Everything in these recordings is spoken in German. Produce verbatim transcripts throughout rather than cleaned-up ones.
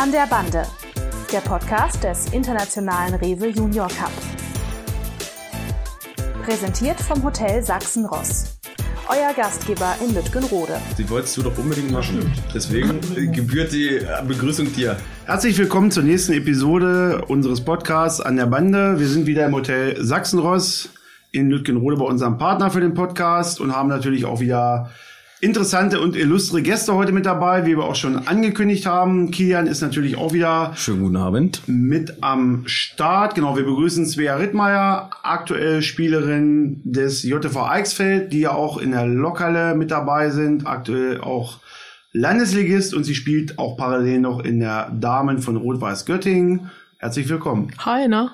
An der Bande, der Podcast des Internationalen Rewe Junior Cup. Präsentiert vom Hotel Sachsen-Ross. Euer Gastgeber in Lütgenrode. Die wolltest du doch unbedingt machen. Deswegen gebührt die Begrüßung dir. Herzlich willkommen zur nächsten Episode unseres Podcasts An der Bande. Wir sind wieder im Hotel Sachsen-Ross in Lütgenrode bei unserem Partner für den Podcast und haben natürlich auch wieder interessante und illustre Gäste heute mit dabei, wie wir auch schon angekündigt haben. Kilian ist natürlich auch wieder. Schönen guten Abend. Mit am Start. Genau, wir begrüßen Svea Rittmeier, aktuell Spielerin des J V Eichsfeld, die ja auch in der Lokhalle mit dabei sind, aktuell auch Landesligist, und sie spielt auch parallel noch in der Damen von Rot-Weiß Göttingen. Herzlich willkommen. Hi, na?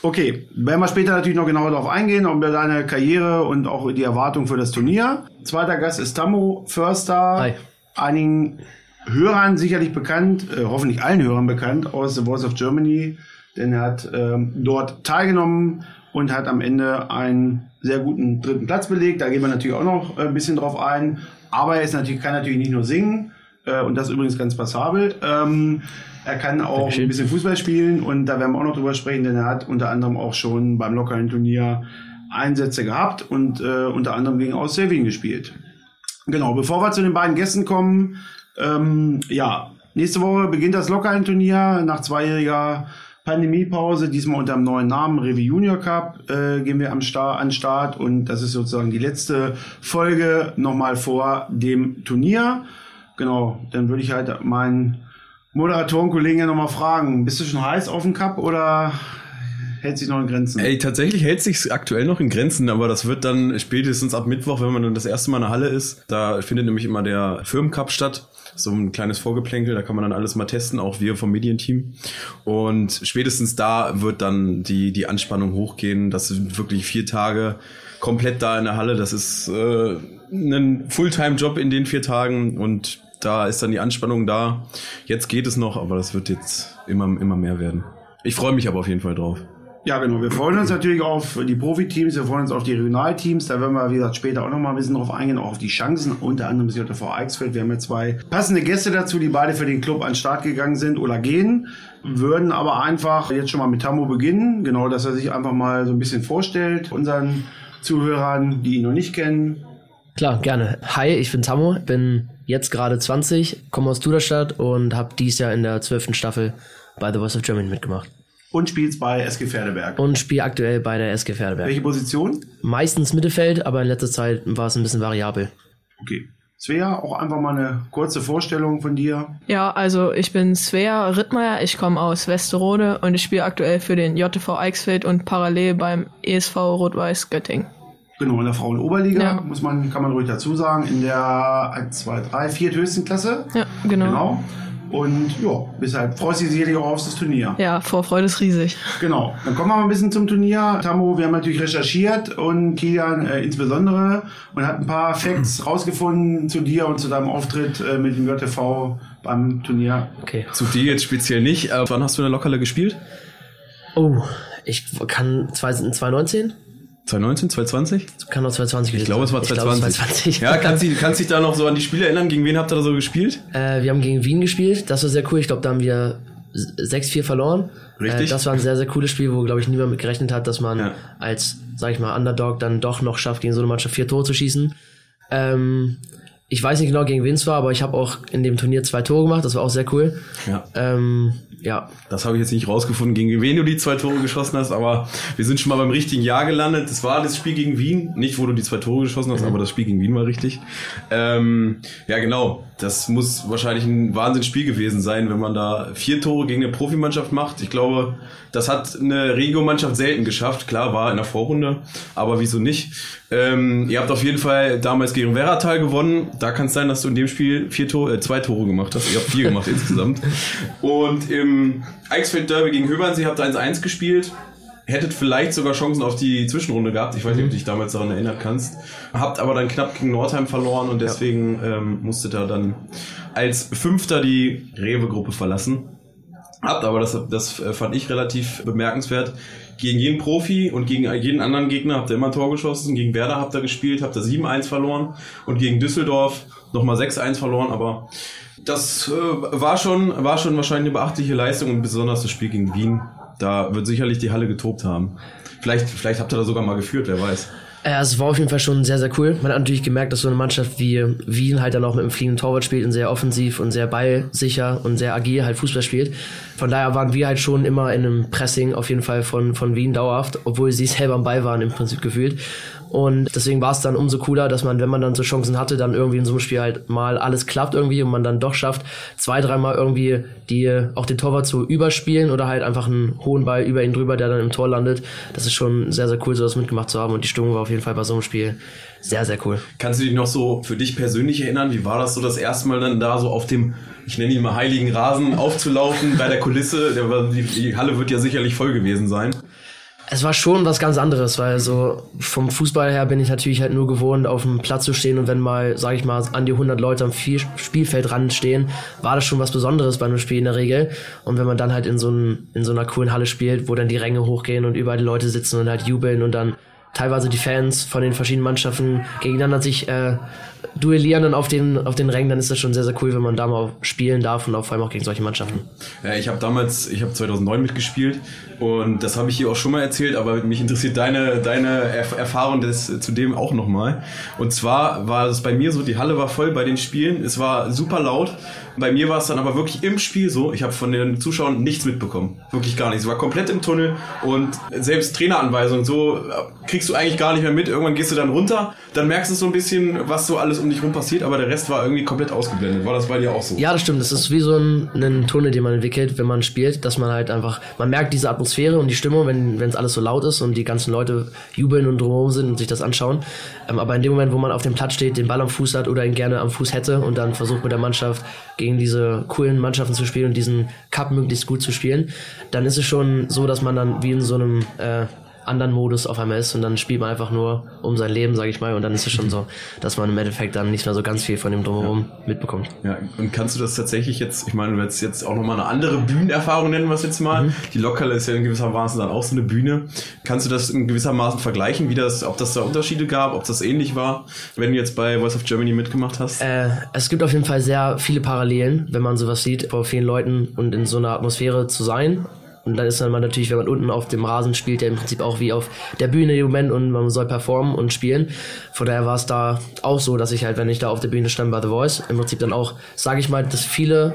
Okay, werden wir später natürlich noch genauer darauf eingehen, um deine Karriere und auch die Erwartung für das Turnier. Zweiter Gast ist Tammo Förster. Hi. Einigen Hörern sicherlich bekannt, äh, hoffentlich allen Hörern bekannt, aus The Voice of Germany, denn er hat ähm, dort teilgenommen und hat am Ende einen sehr guten dritten Platz belegt. Da gehen wir natürlich auch noch ein bisschen drauf ein. Aber er ist natürlich, kann natürlich nicht nur singen, äh, und das übrigens ganz passabel. Ähm, Er kann auch ein bisschen Fußball spielen, und da werden wir auch noch drüber sprechen, denn er hat unter anderem auch schon beim lokalen Turnier Einsätze gehabt und äh, unter anderem gegen aus Serbien gespielt. Genau, bevor wir zu den beiden Gästen kommen, ähm, ja, nächste Woche beginnt das lokalen Turnier nach zweijähriger Pandemiepause, diesmal unter dem neuen Namen Rewe Junior Cup, äh, gehen wir am Star- an Start, und das ist sozusagen die letzte Folge nochmal vor dem Turnier. Genau, dann würde ich halt meinen Moderatorenkollegen ja nochmal fragen, bist du schon heiß auf den Cup oder hält sich noch in Grenzen? Ey, tatsächlich hält sich aktuell noch in Grenzen, aber das wird dann spätestens ab Mittwoch, wenn man dann das erste Mal in der Halle ist. Da findet nämlich immer der Firmencup statt. So ein kleines Vorgeplänkel, da kann man dann alles mal testen, auch wir vom Medienteam. Und spätestens da wird dann die, die Anspannung hochgehen. Das sind wirklich vier Tage komplett da in der Halle. Das ist äh, ein Fulltime-Job in den vier Tagen, und da ist dann die Anspannung da. Jetzt geht es noch, aber das wird jetzt immer, immer mehr werden. Ich freue mich aber auf jeden Fall drauf. Ja, genau. Wir freuen uns natürlich auf die Profiteams, wir freuen uns auf die Regionalteams. Da werden wir, wie gesagt, später auch nochmal ein bisschen drauf eingehen, auch auf die Chancen, unter anderem das J V Eichsfeld. Wir haben ja zwei passende Gäste dazu, die beide für den Club an den Start gegangen sind oder gehen. Würden aber einfach jetzt schon mal mit Tammo beginnen. Genau, dass er sich einfach mal so ein bisschen vorstellt, unseren Zuhörern, die ihn noch nicht kennen. Klar, gerne. Hi, ich bin Tammo, bin jetzt gerade zwanzig, komme aus Duderstadt und habe dies Jahr in der zwölften Staffel bei The Voice of Germany mitgemacht. Und spielst bei S G Pferdeberg. Und spiele aktuell bei der S G Pferdeberg. Welche Position? Meistens Mittelfeld, aber in letzter Zeit war es ein bisschen variabel. Okay. Svea, auch einfach mal eine kurze Vorstellung von dir. Ja, also ich bin Svea Rittmeier, ich komme aus Westerode und ich spiele aktuell für den J V Eichsfeld und parallel beim E S V Rot-Weiß Göttingen. Genau, in der Frauenoberliga, ja. muss man, kann man ruhig dazu sagen, in der eins, zwei, drei, vier höchsten Klasse. Ja, genau. genau. Und ja, deshalb freust du dich sicherlich auch auf das Turnier. Ja, Vorfreude ist riesig. Genau, dann kommen wir mal ein bisschen zum Turnier. Tammo, wir haben natürlich recherchiert, und Kilian äh, insbesondere, und hat ein paar Facts rausgefunden zu dir und zu deinem Auftritt äh, mit dem J T V beim Turnier. Okay. Zu dir jetzt speziell nicht. Äh, wann hast du in der Lokhalle gespielt? Oh, ich kann zweitausendneunzehn. zweitausendneunzehn, zweitausendzwanzig? Kann auch zweitausendzwanzig. Ich glaube, es war zweitausendzwanzig. Ja, kannst du kannst dich da noch so an die Spiele erinnern? Gegen wen habt ihr da so gespielt? Äh, wir haben gegen Wien gespielt. Das war sehr cool. Ich glaube, da haben wir sechs vier verloren. Richtig. Äh, das war ein sehr, sehr cooles Spiel, wo, glaube ich, niemand mit gerechnet hat, dass man ja. als, sag ich mal, Underdog dann doch noch schafft, gegen so eine Mannschaft vier Tore zu schießen. Ähm, ich weiß nicht genau, gegen wen es war, aber ich habe auch in dem Turnier zwei Tore gemacht. Das war auch sehr cool. Ja. Ähm, Ja, das habe ich jetzt nicht rausgefunden, gegen wen du die zwei Tore geschossen hast, aber wir sind schon mal beim richtigen Jahr gelandet. Das war das Spiel gegen Wien, nicht wo du die zwei Tore geschossen hast, mhm. aber das Spiel gegen Wien war richtig. Ähm, ja, genau, das muss wahrscheinlich ein Wahnsinnsspiel gewesen sein, wenn man da vier Tore gegen eine Profimannschaft macht. Ich glaube, das hat eine Regio-Mannschaft selten geschafft. Klar, war in der Vorrunde, aber wieso nicht? Ähm, ihr habt auf jeden Fall damals gegen Werratal gewonnen. Da kann es sein, dass du in dem Spiel vier Tore, äh, zwei Tore gemacht hast. Ihr habt vier gemacht insgesamt. Und im Eichsfeld Derby gegen Hövern, sie habt eins eins gespielt, hättet vielleicht sogar Chancen auf die Zwischenrunde gehabt, ich weiß nicht, ob du dich damals daran erinnern kannst, habt aber dann knapp gegen Nordheim verloren, und deswegen ja. ähm, musstet ihr dann als Fünfter die Rewe-Gruppe verlassen. Habt aber, das, das fand ich relativ bemerkenswert, gegen jeden Profi und gegen jeden anderen Gegner habt ihr immer ein Tor geschossen, gegen Werder habt ihr gespielt, habt ihr sieben eins verloren, und gegen Düsseldorf nochmal sechs eins verloren, aber das äh, war schon, war schon wahrscheinlich eine beachtliche Leistung und besonders das Spiel gegen Wien. Da wird sicherlich die Halle getobt haben. Vielleicht, vielleicht habt ihr da sogar mal geführt, wer weiß. Ja, es war auf jeden Fall schon sehr, sehr cool. Man hat natürlich gemerkt, dass so eine Mannschaft wie Wien halt dann auch mit einem fliegenden Torwart spielt und sehr offensiv und sehr ballsicher und sehr agil halt Fußball spielt. Von daher waren wir halt schon immer in einem Pressing auf jeden Fall von, von Wien dauerhaft, obwohl sie selber am Ball waren im Prinzip gefühlt. Und deswegen war es dann umso cooler, dass man, wenn man dann so Chancen hatte, dann irgendwie in so einem Spiel halt mal alles klappt irgendwie und man dann doch schafft, zwei, dreimal irgendwie die, auch den Torwart zu überspielen oder halt einfach einen hohen Ball über ihn drüber, der dann im Tor landet. Das ist schon sehr, sehr cool, so das mitgemacht zu haben und die Stimmung war auf jeden Fall bei so einem Spiel sehr, sehr cool. Kannst du dich noch so für dich persönlich erinnern, wie war das so das erste Mal dann da so auf dem, ich nenne ihn mal heiligen Rasen, aufzulaufen bei der Kulisse? Die, die Halle wird ja sicherlich voll gewesen sein. Es war schon was ganz anderes, weil so vom Fußball her bin ich natürlich halt nur gewohnt, auf dem Platz zu stehen und wenn mal, sage ich mal, an die hundert Leute am Spielfeld ran stehen, war das schon was Besonderes bei einem Spiel in der Regel. Und wenn man dann halt in so, ein, in so einer coolen Halle spielt, wo dann die Ränge hochgehen und überall die Leute sitzen und halt jubeln und dann teilweise die Fans von den verschiedenen Mannschaften gegeneinander sich äh, duellieren und auf den, auf den Rängen, dann ist das schon sehr, sehr cool, wenn man da mal spielen darf und auch vor allem auch gegen solche Mannschaften. Ja, ich habe damals, ich habe zweitausendneun mitgespielt und das habe ich hier auch schon mal erzählt, aber mich interessiert deine, deine er- Erfahrung des, zu dem auch nochmal. Und zwar war es bei mir so, die Halle war voll bei den Spielen, es war super laut. Bei mir war es dann aber wirklich im Spiel so, ich habe von den Zuschauern nichts mitbekommen, wirklich gar nichts. Ich war komplett im Tunnel und selbst Traineranweisungen, so kriegst du eigentlich gar nicht mehr mit. Irgendwann gehst du dann runter, dann merkst du so ein bisschen, was so alles um dich rum passiert, aber der Rest war irgendwie komplett ausgeblendet. War das bei dir auch so? Ja, das stimmt. Das ist wie so ein, ein Tunnel, den man entwickelt, wenn man spielt, dass man halt einfach, man merkt diese Atmosphäre und die Stimmung, wenn es alles so laut ist und die ganzen Leute jubeln und drumherum sind und sich das anschauen. Ähm, aber in dem Moment, wo man auf dem Platz steht, den Ball am Fuß hat oder ihn gerne am Fuß hätte und dann versucht mit der Mannschaft gegen diese coolen Mannschaften zu spielen und diesen Cup möglichst gut zu spielen, dann ist es schon so, dass man dann wie in so einem äh, anderen Modus auf einmal ist und dann spielt man einfach nur um sein Leben, sage ich mal, und dann ist es schon so, dass man im Endeffekt dann nicht mehr so ganz viel von dem Drumherum ja. mitbekommt. Ja, und kannst du das tatsächlich jetzt, ich meine, du willst jetzt auch nochmal eine andere Bühnenerfahrung nennen, was jetzt mal, mhm. die Lokhalle ist ja in gewissermaßen dann auch so eine Bühne, kannst du das in gewissermaßen vergleichen, wie das, ob das da Unterschiede gab, ob das ähnlich war, wenn du jetzt bei Voice of Germany mitgemacht hast? Äh, es gibt auf jeden Fall sehr viele Parallelen, wenn man sowas sieht, vor vielen Leuten und in so einer Atmosphäre zu sein. Und dann ist man natürlich, wenn man unten auf dem Rasen spielt, der im Prinzip auch wie auf der Bühne im Moment und man soll performen und spielen. Von daher war es da auch so, dass ich halt, wenn ich da auf der Bühne stand bei The Voice, im Prinzip dann auch, sage ich mal, dass viele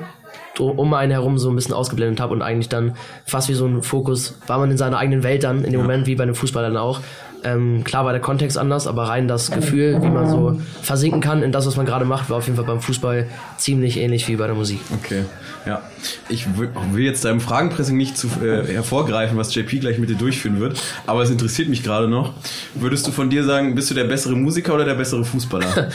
um einen herum so ein bisschen ausgeblendet habe und eigentlich dann fast wie so ein Fokus, war man in seiner eigenen Welt dann, in dem ja. Moment wie bei einem Fußballern auch. Ähm, klar war der Kontext anders, aber rein das Gefühl, wie man so versinken kann in das, was man gerade macht, war auf jeden Fall beim Fußball ziemlich ähnlich wie bei der Musik. Okay, ja. Ich w- will jetzt deinem Fragenpressing nicht zu äh, hervorgreifen, was J P gleich mit dir durchführen wird, aber es interessiert mich gerade noch. Würdest du von dir sagen, bist du der bessere Musiker oder der bessere Fußballer?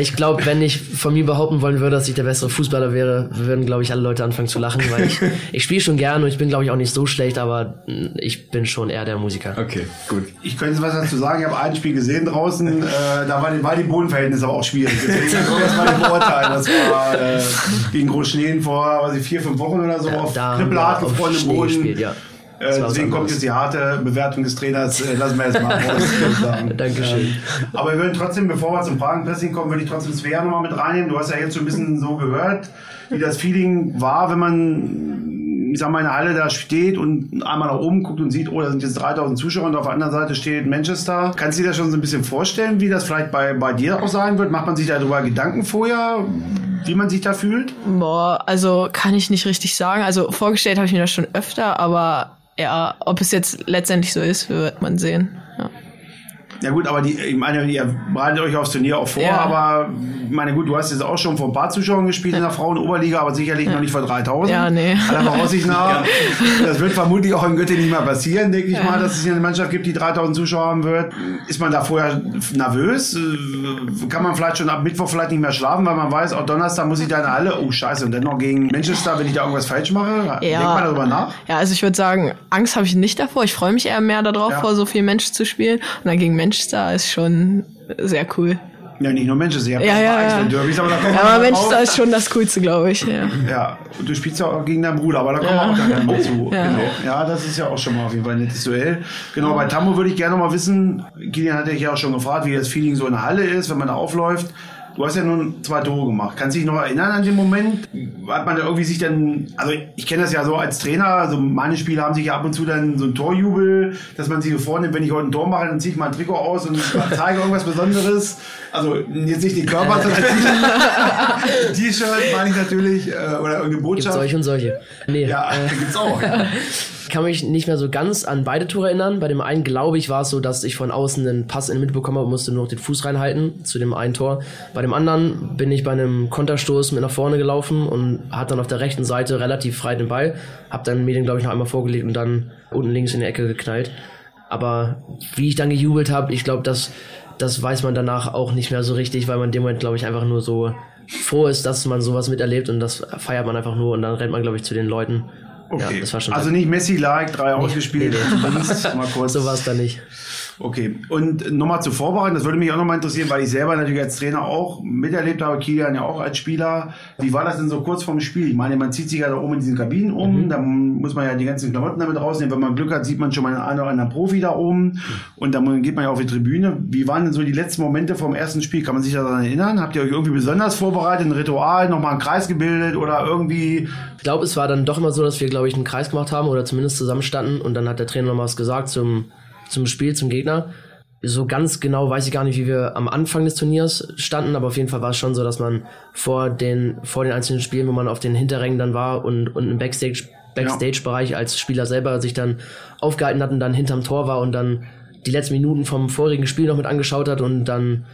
Ich glaube, wenn ich von mir behaupten wollen würde, dass ich der bessere Fußballer wäre, würden, glaube ich, alle Leute anfangen zu lachen, weil ich, ich spiele schon gern und ich bin, glaube ich, auch nicht so schlecht, aber ich bin schon eher der Musiker. Okay, gut. Ich könnte jetzt was dazu sagen, ich habe ein Spiel gesehen draußen, äh, da waren die, war die Bodenverhältnisse aber auch schwierig. Deswegen kann ich das mal beurteilen. Das war äh, gegen Großschneen vor, weiß ich, vier, fünf Wochen oder so, ja, auf knippelarten, gefrorenen Boden. Gespielt, ja. Deswegen kommt jetzt die harte Bewertung des Trainers, lassen wir jetzt mal raus. Dankeschön. Aber wir würden trotzdem, bevor wir zum Fragenpressing kommen, würde ich trotzdem Svea nochmal mit reinnehmen. Du hast ja jetzt so ein bisschen so gehört, wie das Feeling war, wenn man, ich sag mal, in der Halle da steht und einmal nach oben guckt und sieht, oh, da sind jetzt dreitausend Zuschauer und auf der anderen Seite steht Manchester. Kannst du dir das schon so ein bisschen vorstellen, wie das vielleicht bei, bei dir auch sein wird? Macht man sich darüber Gedanken vorher, wie man sich da fühlt? Boah, also kann ich nicht richtig sagen. Also vorgestellt habe ich mir das schon öfter, aber ja, ob es jetzt letztendlich so ist, wird man sehen. Ja, ja gut, aber die, ich meine, ihr bereitet euch aufs Turnier auch vor, ja. aber ich meine, gut, du hast jetzt auch schon vor ein paar Zuschauern gespielt ja. in der Frauenoberliga, aber sicherlich ja. noch nicht vor dreitausend. Ja, nee. Aller Voraussicht nach. Ja. Das wird vermutlich auch in Göttingen nicht mehr passieren, denke ich ja. mal, dass es hier eine Mannschaft gibt, die dreitausend Zuschauer haben wird. Ist man da vorher nervös? Kann man vielleicht schon ab Mittwoch vielleicht nicht mehr schlafen, weil man weiß, auch Donnerstag muss ich da in der Halle, oh scheiße, und dann noch gegen Manchester, wenn ich da irgendwas falsch mache? Ja. Denkt man darüber nach? Ja, also ich würde sagen, Angst habe ich nicht davor. Ich freue mich eher mehr darauf, ja. vor so vielen Menschen zu spielen. Und dann gegen Menschen Manchester ist schon sehr cool. Ja, nicht nur Manchester, ja, ja, ja. Derbys, aber da kommen ja, aber Manchester ist schon das Coolste, glaube ich. Ja, ja, und du spielst ja auch gegen deinen Bruder, aber da kommen ja. auch dann mal zu. Ja. Genau. Ja, das ist ja auch schon mal auf jeden Fall ein nettes Duell. Genau, bei Tammo würde ich gerne noch mal wissen, Gideon hat ja auch schon gefragt, wie das Feeling so in der Halle ist, wenn man da aufläuft. Du hast ja nun zwei Tore gemacht. Kannst du dich noch erinnern an den Moment? Hat man da irgendwie sich dann, also ich kenne das ja so als Trainer, also meine Spieler haben sich ja ab und zu dann so ein Torjubel, dass man sich so vornimmt, wenn ich heute ein Tor mache, dann ziehe ich mal ein Trikot aus und zeige irgendwas Besonderes. Also jetzt nicht den Körper, sondern ein T-Shirt meine ich natürlich, oder irgendeine Botschaft. Gibt solche und solche. Nee. Ja, äh, gibt's auch. Ich kann mich nicht mehr so ganz an beide Tore erinnern. Bei dem einen, glaube ich, war es so, dass ich von außen einen Pass in den Mitte bekommen habe und musste nur noch den Fuß reinhalten zu dem einen Tor. Bei dem anderen bin ich bei einem Konterstoß mit nach vorne gelaufen und hat dann auf der rechten Seite relativ frei den Ball. Hab dann Medien, glaube ich, noch einmal vorgelegt und dann unten links in die Ecke geknallt. Aber wie ich dann gejubelt habe, ich glaube, das, das weiß man danach auch nicht mehr so richtig, weil man in dem Moment, glaube ich, einfach nur so froh ist, dass man sowas miterlebt und das feiert man einfach nur und dann rennt man, glaube ich, zu den Leuten. Okay, ja, das war schon also nicht Messi-like, drei ausgespielt, mal kurz. So war es da nicht. Okay, und nochmal zu vorbereiten, das würde mich auch nochmal interessieren, weil ich selber natürlich als Trainer auch miterlebt habe, Kilian ja auch als Spieler. Wie war das denn so kurz vorm Spiel? Ich meine, man zieht sich ja da oben in diesen Kabinen um, mhm. dann muss man ja die ganzen Klamotten damit rausnehmen. Wenn man Glück hat, sieht man schon mal einen oder anderen Profi da oben mhm. und dann geht man ja auf die Tribüne. Wie waren denn so die letzten Momente vom ersten Spiel? Kann man sich daran erinnern? Habt ihr euch irgendwie besonders vorbereitet, ein Ritual, nochmal einen Kreis gebildet oder irgendwie? Ich glaube, es war dann doch immer so, dass wir, glaube ich, einen Kreis gemacht haben oder zumindest zusammenstanden und dann hat der Trainer noch mal was gesagt zum zum Spiel, zum Gegner. So ganz genau weiß ich gar nicht, wie wir am Anfang des Turniers standen, aber auf jeden Fall war es schon so, dass man vor den, vor den einzelnen Spielen, wo man auf den Hinterrängen dann war und, und im Backstage, Backstage-Bereich als Spieler selber sich dann aufgehalten hat und dann hinterm Tor war und dann die letzten Minuten vom vorigen Spiel noch mit angeschaut hat und dann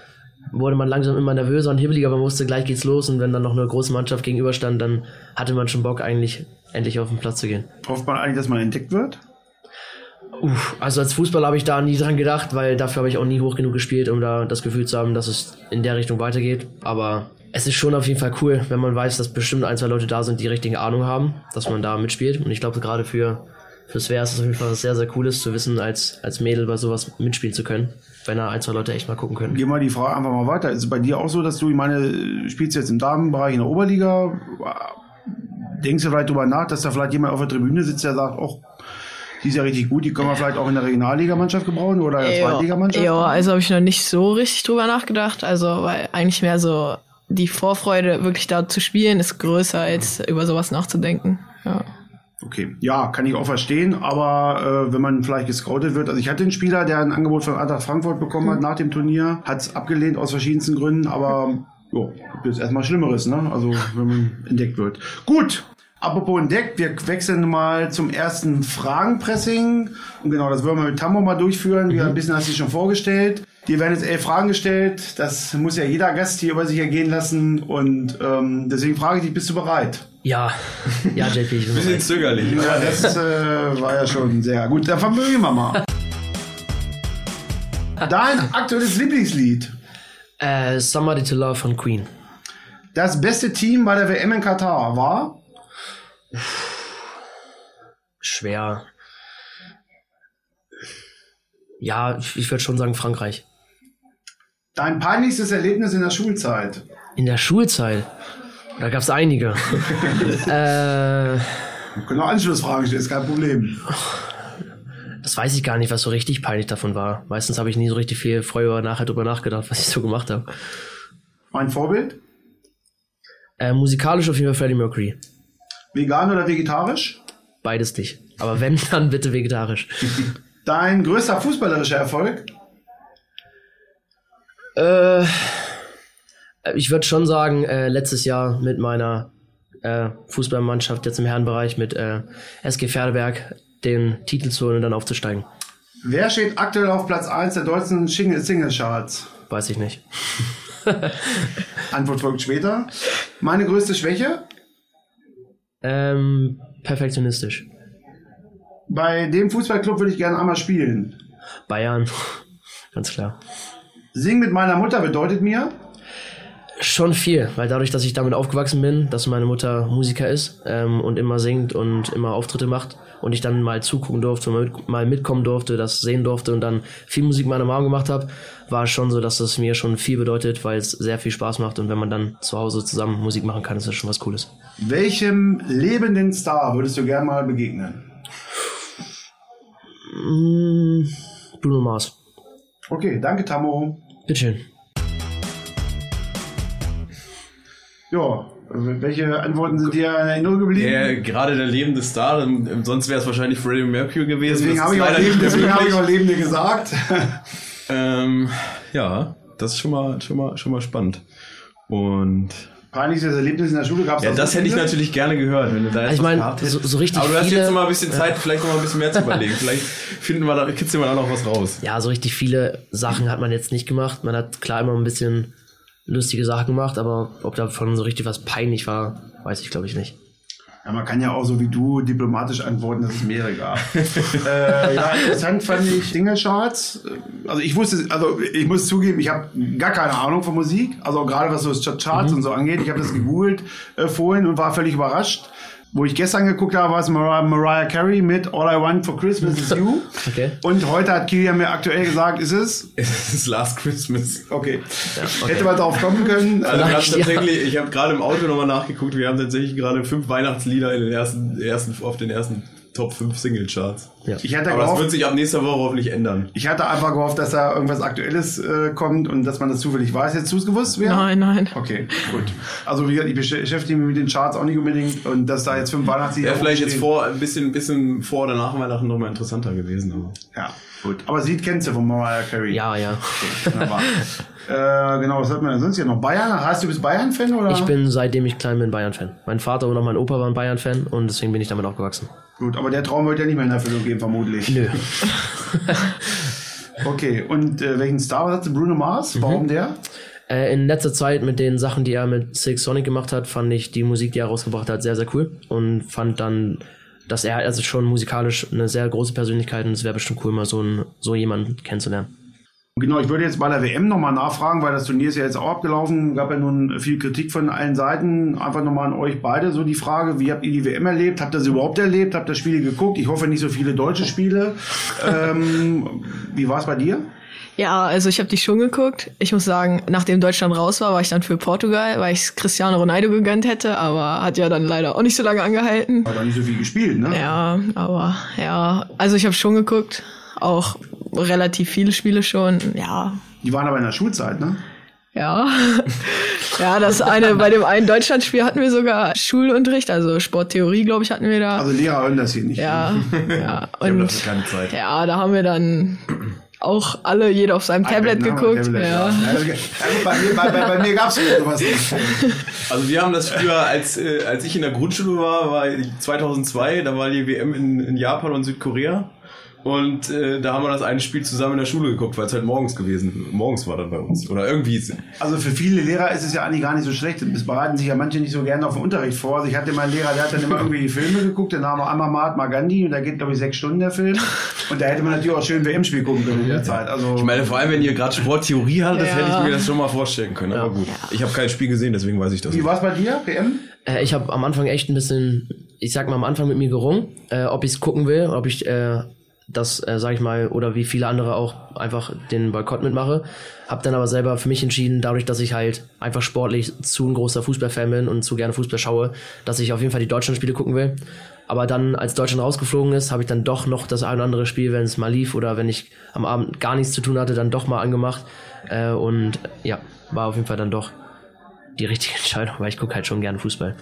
wurde man langsam immer nervöser und hibbeliger, man wusste, gleich geht's los und wenn dann noch eine große Mannschaft gegenüberstand, dann hatte man schon Bock eigentlich endlich auf den Platz zu gehen. Hofft man eigentlich, dass man entdeckt wird? Uff, also als Fußballer habe ich da nie dran gedacht, weil dafür habe ich auch nie hoch genug gespielt, um da das Gefühl zu haben, dass es in der Richtung weitergeht. Aber es ist schon auf jeden Fall cool, wenn man weiß, dass bestimmt ein, zwei Leute da sind, die richtige Ahnung haben, dass man da mitspielt. Und ich glaube, gerade für, für Svea ist es auf jeden Fall was sehr, sehr Cooles zu wissen, als, als Mädel bei sowas mitspielen zu können, wenn da ein, zwei Leute echt mal gucken können. Geh mal die Frage einfach mal weiter. Ist es bei dir auch so, dass du, ich meine, spielst jetzt im Damenbereich in der Oberliga? Denkst du vielleicht drüber nach, dass da vielleicht jemand auf der Tribüne sitzt, der sagt, oh, die ist ja richtig gut, die können wir vielleicht auch in der Regionalligamannschaft gebrauchen oder in der Zweitligamannschaft? Ja, also habe ich noch nicht so richtig drüber nachgedacht, also weil eigentlich mehr so die Vorfreude, wirklich da zu spielen, ist größer, als über sowas nachzudenken. Ja. Okay, ja, kann ich auch verstehen, aber äh, wenn man vielleicht gescoutet wird, also ich hatte einen Spieler, der ein Angebot von Eintracht Frankfurt bekommen mhm. hat nach dem Turnier, hat es abgelehnt aus verschiedensten Gründen, aber jo, gibt es erstmal Schlimmeres, ne? Also wenn man entdeckt wird. Gut! Apropos entdeckt, wir wechseln mal zum ersten Fragenpressing. Und genau, das wollen wir mit Tammo mal durchführen. Wir mhm. ein bisschen hast du dich schon vorgestellt. Dir werden jetzt elf Fragen gestellt. Das muss ja jeder Gast hier über sich ergehen lassen. Und ähm, deswegen frage ich dich, bist du bereit? Ja, ja, J P, ich bin bereit. Bisschen zögerlich. Ja, das äh, war ja schon sehr gut. Dann vermögen wir mal. Dein aktuelles Lieblingslied? Uh, Somebody to Love von Queen. Das beste Team bei der W M in Katar war? Schwer. Ja, ich würde schon sagen Frankreich. Dein peinlichstes Erlebnis in der Schulzeit? In der Schulzeit? Da gab es einige. äh, Wir können auch Anschlussfragen stellen, ist kein Problem. Das weiß ich gar nicht, was so richtig peinlich davon war. Meistens habe ich nie so richtig viel Freude oder nachher drüber nachgedacht, was ich so gemacht habe. Mein Vorbild? Äh, musikalisch auf jeden Fall Freddie Mercury. Vegan oder vegetarisch? Beides nicht. Aber wenn, dann bitte vegetarisch. Dein größter fußballerischer Erfolg? Äh, ich würde schon sagen, äh, letztes Jahr mit meiner äh, Fußballmannschaft, jetzt im Herrenbereich mit äh, S G Pferdeberg, den Titel zu holen und dann aufzusteigen. Wer steht aktuell auf Platz eins der deutschen Single-Charts? Weiß ich nicht. Antwort folgt später. Meine größte Schwäche? Ähm, perfektionistisch. Bei dem Fußballclub würde ich gerne einmal spielen. Bayern, ganz klar. Singen mit meiner Mutter bedeutet mir? Schon viel, weil dadurch, dass ich damit aufgewachsen bin, dass meine Mutter Musiker ist ähm, und immer singt und immer Auftritte macht und ich dann mal zugucken durfte, mal, mit, mal mitkommen durfte, das sehen durfte und dann viel Musik meiner Mom gemacht habe, war schon so, dass das mir schon viel bedeutet, weil es sehr viel Spaß macht und wenn man dann zu Hause zusammen Musik machen kann, ist das schon was Cooles. Welchem lebenden Star würdest du gerne mal begegnen? Mmh, Bruno Mars. Okay, danke Tammo. Bitteschön. Ja, welche Antworten sind dir in Erinnerung geblieben? Ja, gerade der lebende Star, sonst wäre es wahrscheinlich Freddie Mercury gewesen. Deswegen habe ich, hab ich auch Lebende gesagt. ähm, ja, das ist schon mal, schon mal, schon mal spannend. Und peinliches Erlebnis in der Schule gab es. Ja, das hätte ich natürlich gerne gehört, wenn du da jetzt ich mein, was gehabt hättest. So, so richtig aber du hast viele, jetzt noch mal ein bisschen Zeit, äh, vielleicht noch mal ein bisschen mehr zu überlegen. Vielleicht finden wir da, kitzeln wir da noch was raus. Ja, so richtig viele Sachen hat man jetzt nicht gemacht. Man hat klar immer ein bisschen lustige Sachen gemacht, aber ob davon so richtig was peinlich war, weiß ich glaube ich nicht. Ja, man kann ja auch so wie du diplomatisch antworten, dass es mehrere gab. äh, ja, interessant fand ich Singlecharts. Also ich wusste, also ich muss zugeben, ich habe gar keine Ahnung von Musik. Also gerade was so Charts mhm. und so angeht. Ich habe das gegoogelt äh, vorhin und war völlig überrascht. Wo ich gestern geguckt habe, war es Mar- Mariah Carey mit All I Want for Christmas is You. Okay. Und heute hat Kilian mir aktuell gesagt, ist es? Es ist Last Christmas. Okay. Ja, okay. Hätte man drauf kommen können. Also ja. tatsächlich, ich habe gerade im Auto nochmal nachgeguckt, wir haben tatsächlich gerade fünf Weihnachtslieder in den ersten, ersten, auf den ersten Top fünf Singlecharts. Ja. Ich hatte Aber gehofft, das wird sich ab nächster Woche hoffentlich ändern. Ich hatte einfach gehofft, dass da irgendwas Aktuelles äh, kommt und dass man das zufällig weiß. Jetzt du es gewusst? Wer? Nein, nein. Okay, gut. Also wie gesagt, ich beschäftige mich mit den Charts auch nicht unbedingt und dass da jetzt fünf Weihnachtslieder. Wäre vielleicht jetzt vor, ein bisschen, bisschen vor oder nach Weihnachten nochmal interessanter gewesen. Aber. Ja, gut. Aber Lied kennst du von Mariah Carey. Ja, ja. Okay, wunderbar. äh, genau, was hat man denn sonst hier noch? Bayern? Hast du bist Bayern-Fan oder? Ich bin, seitdem ich klein bin, Bayern-Fan. Mein Vater und auch mein Opa waren Bayern-Fan und deswegen bin ich damit aufgewachsen. Gut, aber der Traum wird ja nicht mehr in Erfüllung gehen, vermutlich. Nö. Okay, und äh, welchen Star hatte Bruno Mars? Warum mhm. der? Äh, in letzter Zeit mit den Sachen, die er mit Silk Sonic gemacht hat, fand ich die Musik, die er rausgebracht hat, sehr, sehr cool. Und fand dann, dass er also schon musikalisch eine sehr große Persönlichkeit und es wäre bestimmt cool, mal so, einen, so jemanden kennenzulernen. Genau, ich würde jetzt bei der W M nochmal nachfragen, weil das Turnier ist ja jetzt auch abgelaufen, gab ja nun viel Kritik von allen Seiten. Einfach nochmal an euch beide so die Frage, wie habt ihr die W M erlebt? Habt ihr sie überhaupt erlebt? Habt ihr Spiele geguckt? Ich hoffe nicht so viele deutsche Spiele. ähm, wie war es bei dir? Ja, also ich habe die schon geguckt. Ich muss sagen, nachdem Deutschland raus war, war ich dann für Portugal, weil ich Cristiano Ronaldo gegönnt hätte, aber hat ja dann leider auch nicht so lange angehalten. Hat auch nicht so viel gespielt, ne? Ja, aber ja, also ich habe schon geguckt. Auch relativ viele Spiele schon, ja. Die waren aber in der Schulzeit, ne? Ja. Ja, das eine, bei dem einen Deutschlandspiel hatten wir sogar Schulunterricht, also Sporttheorie, glaube ich, hatten wir da. Also Lehrer hören das hier nicht. Ja, ja. Und das keine Zeit. Ja, da haben wir dann auch alle, jeder auf seinem Tablet Tablet geguckt. Tablet, ja. Ja. Also, bei mir, bei, bei, bei mir gab es sowas nicht. Also wir haben das früher, als, äh, als ich in der Grundschule war, war zweitausendzwei, da war die W M in, in Japan und Südkorea. Und äh, da haben wir das eine Spiel zusammen in der Schule geguckt, weil es halt morgens gewesen, morgens war dann bei uns oder irgendwie. Also für viele Lehrer ist es ja eigentlich gar nicht so schlecht, es bereiten sich ja manche nicht so gerne auf den Unterricht vor. Also ich hatte meinen Lehrer, der hat dann immer irgendwie die Filme geguckt, dann haben wir einmal Mahatma Gandhi und da geht glaube ich sechs Stunden der Film und da hätte man natürlich auch schön W M-Spiel gucken können in der Zeit. Also ich meine, vor allem wenn ihr gerade Sporttheorie hattet, das ja. hätte ich mir das schon mal vorstellen können, aber gut. Ich habe kein Spiel gesehen, deswegen weiß ich das nicht. Wie war es bei dir, W M? Äh, ich habe am Anfang echt ein bisschen, ich sag mal am Anfang mit mir gerungen, äh, ob ich es gucken will, ob ich äh, das, äh, sag ich mal, oder wie viele andere auch einfach den Boykott mitmache. Hab dann aber selber für mich entschieden, dadurch, dass ich halt einfach sportlich zu ein großer Fußballfan bin und zu gerne Fußball schaue, dass ich auf jeden Fall die Deutschlandspiele gucken will. Aber dann, als Deutschland rausgeflogen ist, habe ich dann doch noch das ein oder andere Spiel, wenn es mal lief oder wenn ich am Abend gar nichts zu tun hatte, dann doch mal angemacht. Äh, und ja, war auf jeden Fall dann doch die richtige Entscheidung, weil ich gucke halt schon gerne Fußball.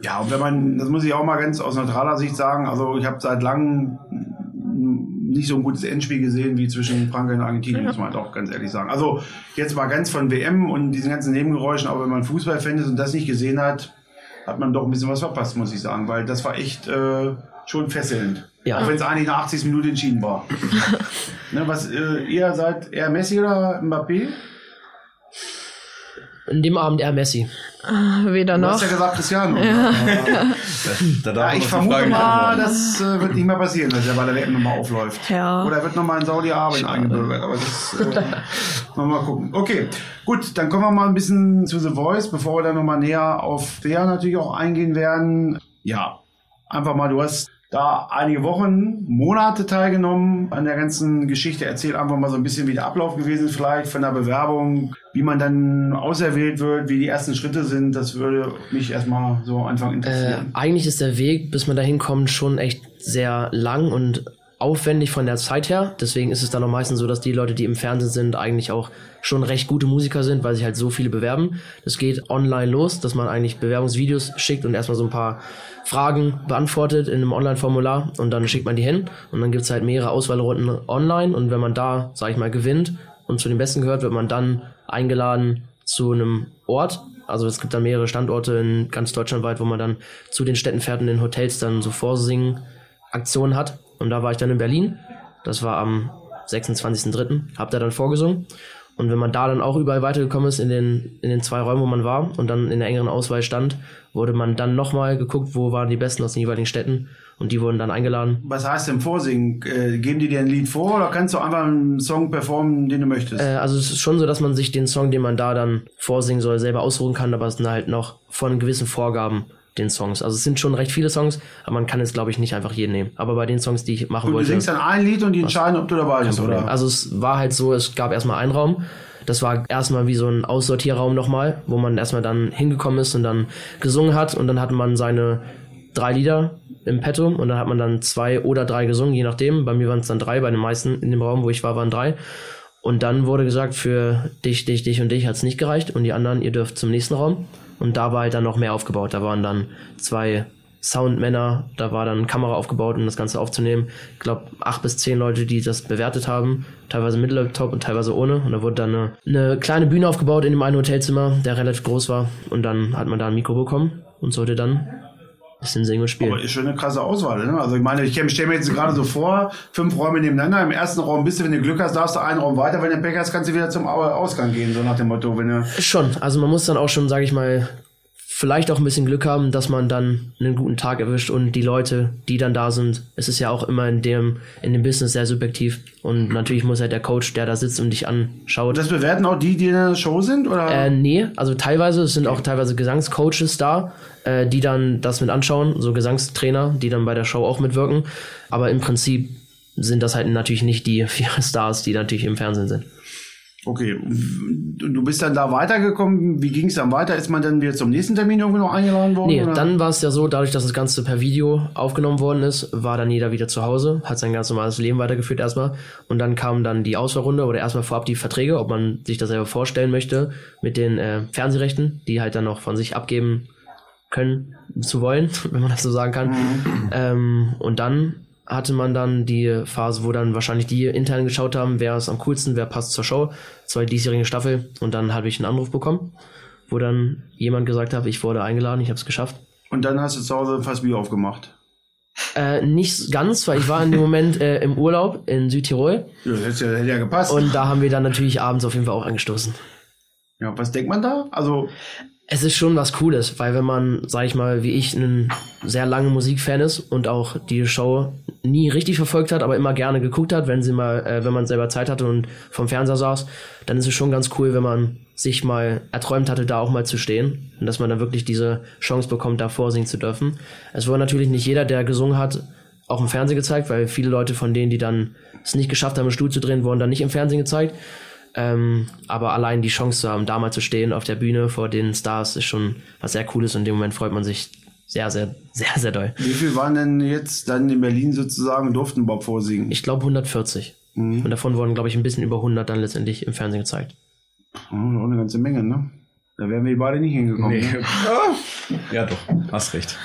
Ja, und wenn man, das muss ich auch mal ganz aus neutraler Sicht sagen, also ich habe seit langem nicht so ein gutes Endspiel gesehen wie zwischen Frankreich und Argentinien, ja. muss man halt auch ganz ehrlich sagen. Also jetzt mal ganz von W M und diesen ganzen Nebengeräuschen, aber wenn man Fußballfan ist und das nicht gesehen hat, hat man doch ein bisschen was verpasst, muss ich sagen, weil das war echt äh, schon fesselnd. Ja. Auch wenn es eigentlich nach achtzigsten Minute entschieden war. Ne, was äh, ihr seid, eher Messi oder Mbappé? In dem Abend eher Messi. Weder noch. Du hast ja gesagt, Cristiano. Ja. Da, da, da ja, ich vermute mal, das äh, wird nicht mehr passieren, dass er bei der W M nochmal aufläuft. Ja. Oder er wird nochmal in Saudi-Arabien eingebürgert. Aber das äh, nochmal gucken. Okay, gut, dann kommen wir mal ein bisschen zu The Voice, bevor wir dann nochmal näher auf Svea natürlich auch eingehen werden. Ja, einfach mal, du hast da einige Wochen, Monate teilgenommen an der ganzen Geschichte. Erzähl einfach mal so ein bisschen, wie der Ablauf gewesen ist vielleicht von der Bewerbung, wie man dann auserwählt wird, wie die ersten Schritte sind. Das würde mich erstmal so am Anfang interessieren. Äh, eigentlich ist der Weg, bis man dahin kommt, schon echt sehr lang und aufwendig von der Zeit her. Deswegen ist es dann auch meistens so, dass die Leute, die im Fernsehen sind, eigentlich auch schon recht gute Musiker sind, weil sich halt so viele bewerben. Das geht online los, dass man eigentlich Bewerbungsvideos schickt und erstmal so ein paar Fragen beantwortet in einem Online-Formular und dann schickt man die hin und dann gibt's halt mehrere Auswahlrunden online und wenn man da, sag ich mal, gewinnt und zu den Besten gehört, wird man dann eingeladen zu einem Ort. Also es gibt dann mehrere Standorte in ganz deutschlandweit, wo man dann zu den Städten fährt und in Hotels dann so Vorsingen-Aktionen hat. Und da war ich dann in Berlin. Das war am sechsundzwanzigsten dritten Hab da dann vorgesungen. Und wenn man da dann auch überall weitergekommen ist in den, in den zwei Räumen, wo man war und dann in der engeren Auswahl stand, wurde man dann nochmal geguckt, wo waren die Besten aus den jeweiligen Städten und die wurden dann eingeladen. Was heißt denn Vorsingen? Äh, geben die dir ein Lied vor oder kannst du einfach einen Song performen, den du möchtest? Äh, also es ist schon so, dass man sich den Song, den man da dann vorsingen soll, selber aussuchen kann, aber es sind halt noch von gewissen Vorgaben den Songs. Also es sind schon recht viele Songs, aber man kann jetzt, glaube ich, nicht einfach jeden nehmen. Aber bei den Songs, die ich machen und wollte... Du singst dann ein Lied und die entscheiden, ob du dabei bist, oder? Also es war halt so, es gab erstmal einen Raum. Das war erstmal wie so ein Aussortierraum nochmal, wo man erstmal dann hingekommen ist und dann gesungen hat und dann hatte man seine drei Lieder im Petto und dann hat man dann zwei oder drei gesungen, je nachdem. Bei mir waren es dann drei, bei den meisten in dem Raum, wo ich war, waren drei. Und dann wurde gesagt, für dich, dich, dich und dich hat es nicht gereicht und die anderen, ihr dürft zum nächsten Raum. Und da war halt dann noch mehr aufgebaut. Da waren dann zwei Soundmänner, da war dann Kamera aufgebaut, um das Ganze aufzunehmen. Ich glaube, acht bis zehn Leute, die das bewertet haben. Teilweise mit Laptop und teilweise ohne. Und da wurde dann eine, eine kleine Bühne aufgebaut in dem einen Hotelzimmer, der relativ groß war. Und dann hat man da ein Mikro bekommen und sollte dann bisschen singen und spielen. Aber ist schon eine krasse Auswahl, ne? Also ich meine, ich stelle mir jetzt gerade so vor, fünf Räume nebeneinander, im ersten Raum bist du, wenn du Glück hast, darfst du einen Raum weiter, wenn du Pech hast, kannst du wieder zum Ausgang gehen, so nach dem Motto. Wenn du schon, also man muss dann auch schon, sage ich mal, vielleicht auch ein bisschen Glück haben, dass man dann einen guten Tag erwischt und die Leute, die dann da sind, es ist ja auch immer in dem, in dem Business sehr subjektiv und natürlich muss halt der Coach, der da sitzt und dich anschaut. Das bewerten auch die, die in der Show sind, oder? Äh, nee, also teilweise, es sind auch teilweise Gesangscoaches da, äh, die dann das mit anschauen, so Gesangstrainer, die dann bei der Show auch mitwirken, aber im Prinzip sind das halt natürlich nicht die vier Stars, die natürlich im Fernsehen sind. Okay, du bist dann da weitergekommen, wie ging es dann weiter? Ist man dann wieder zum nächsten Termin irgendwie noch eingeladen worden? Nee, oder? Dann war es ja so, dadurch, dass das Ganze per Video aufgenommen worden ist, war dann jeder wieder zu Hause, hat sein ganz normales Leben weitergeführt erstmal und dann kam dann die Auswahlrunde oder erstmal vorab die Verträge, ob man sich das selber vorstellen möchte mit den äh, Fernsehrechten, die halt dann noch von sich abgeben können, zu wollen, wenn man das so sagen kann. Mhm. Ähm, und dann hatte man dann die Phase, wo dann wahrscheinlich die intern geschaut haben, wer ist am coolsten, wer passt zur Show, zwei diesjährige Staffel und dann habe ich einen Anruf bekommen, wo dann jemand gesagt hat, ich wurde eingeladen, ich habe es geschafft. Und dann hast du zu Hause ein Fass Bier aufgemacht? Äh, nicht ganz, weil ich war in dem Moment äh, im Urlaub in Südtirol. Ja, das hätte ja, hätte ja gepasst. Und da haben wir dann natürlich abends auf jeden Fall auch angestoßen. Ja, was denkt man da? Also... Es ist schon was Cooles, weil wenn man, sag ich mal, wie ich, ein sehr lange Musikfan ist und auch die Show nie richtig verfolgt hat, aber immer gerne geguckt hat, wenn sie mal, äh, wenn man selber Zeit hatte und vom Fernseher saß, dann ist es schon ganz cool, wenn man sich mal erträumt hatte, da auch mal zu stehen und dass man dann wirklich diese Chance bekommt, da vorsingen zu dürfen. Es wurde natürlich nicht jeder, der gesungen hat, auch im Fernsehen gezeigt, weil viele Leute von denen, die dann es nicht geschafft haben, einen Stuhl zu drehen, wurden dann nicht im Fernsehen gezeigt. Ähm, aber allein die Chance zu haben, da mal zu stehen auf der Bühne vor den Stars, ist schon was sehr Cooles und in dem Moment freut man sich sehr, sehr, sehr, sehr doll. Wie viel waren denn jetzt dann in Berlin sozusagen und durften überhaupt vorsingen? Ich glaube hundertvierzig. Mhm. Und davon wurden, glaube ich, ein bisschen über hundert dann letztendlich im Fernsehen gezeigt. Oh, eine ganze Menge, ne? Da wären wir beide nicht hingekommen. Nee. Ne? Ja, doch, hast recht.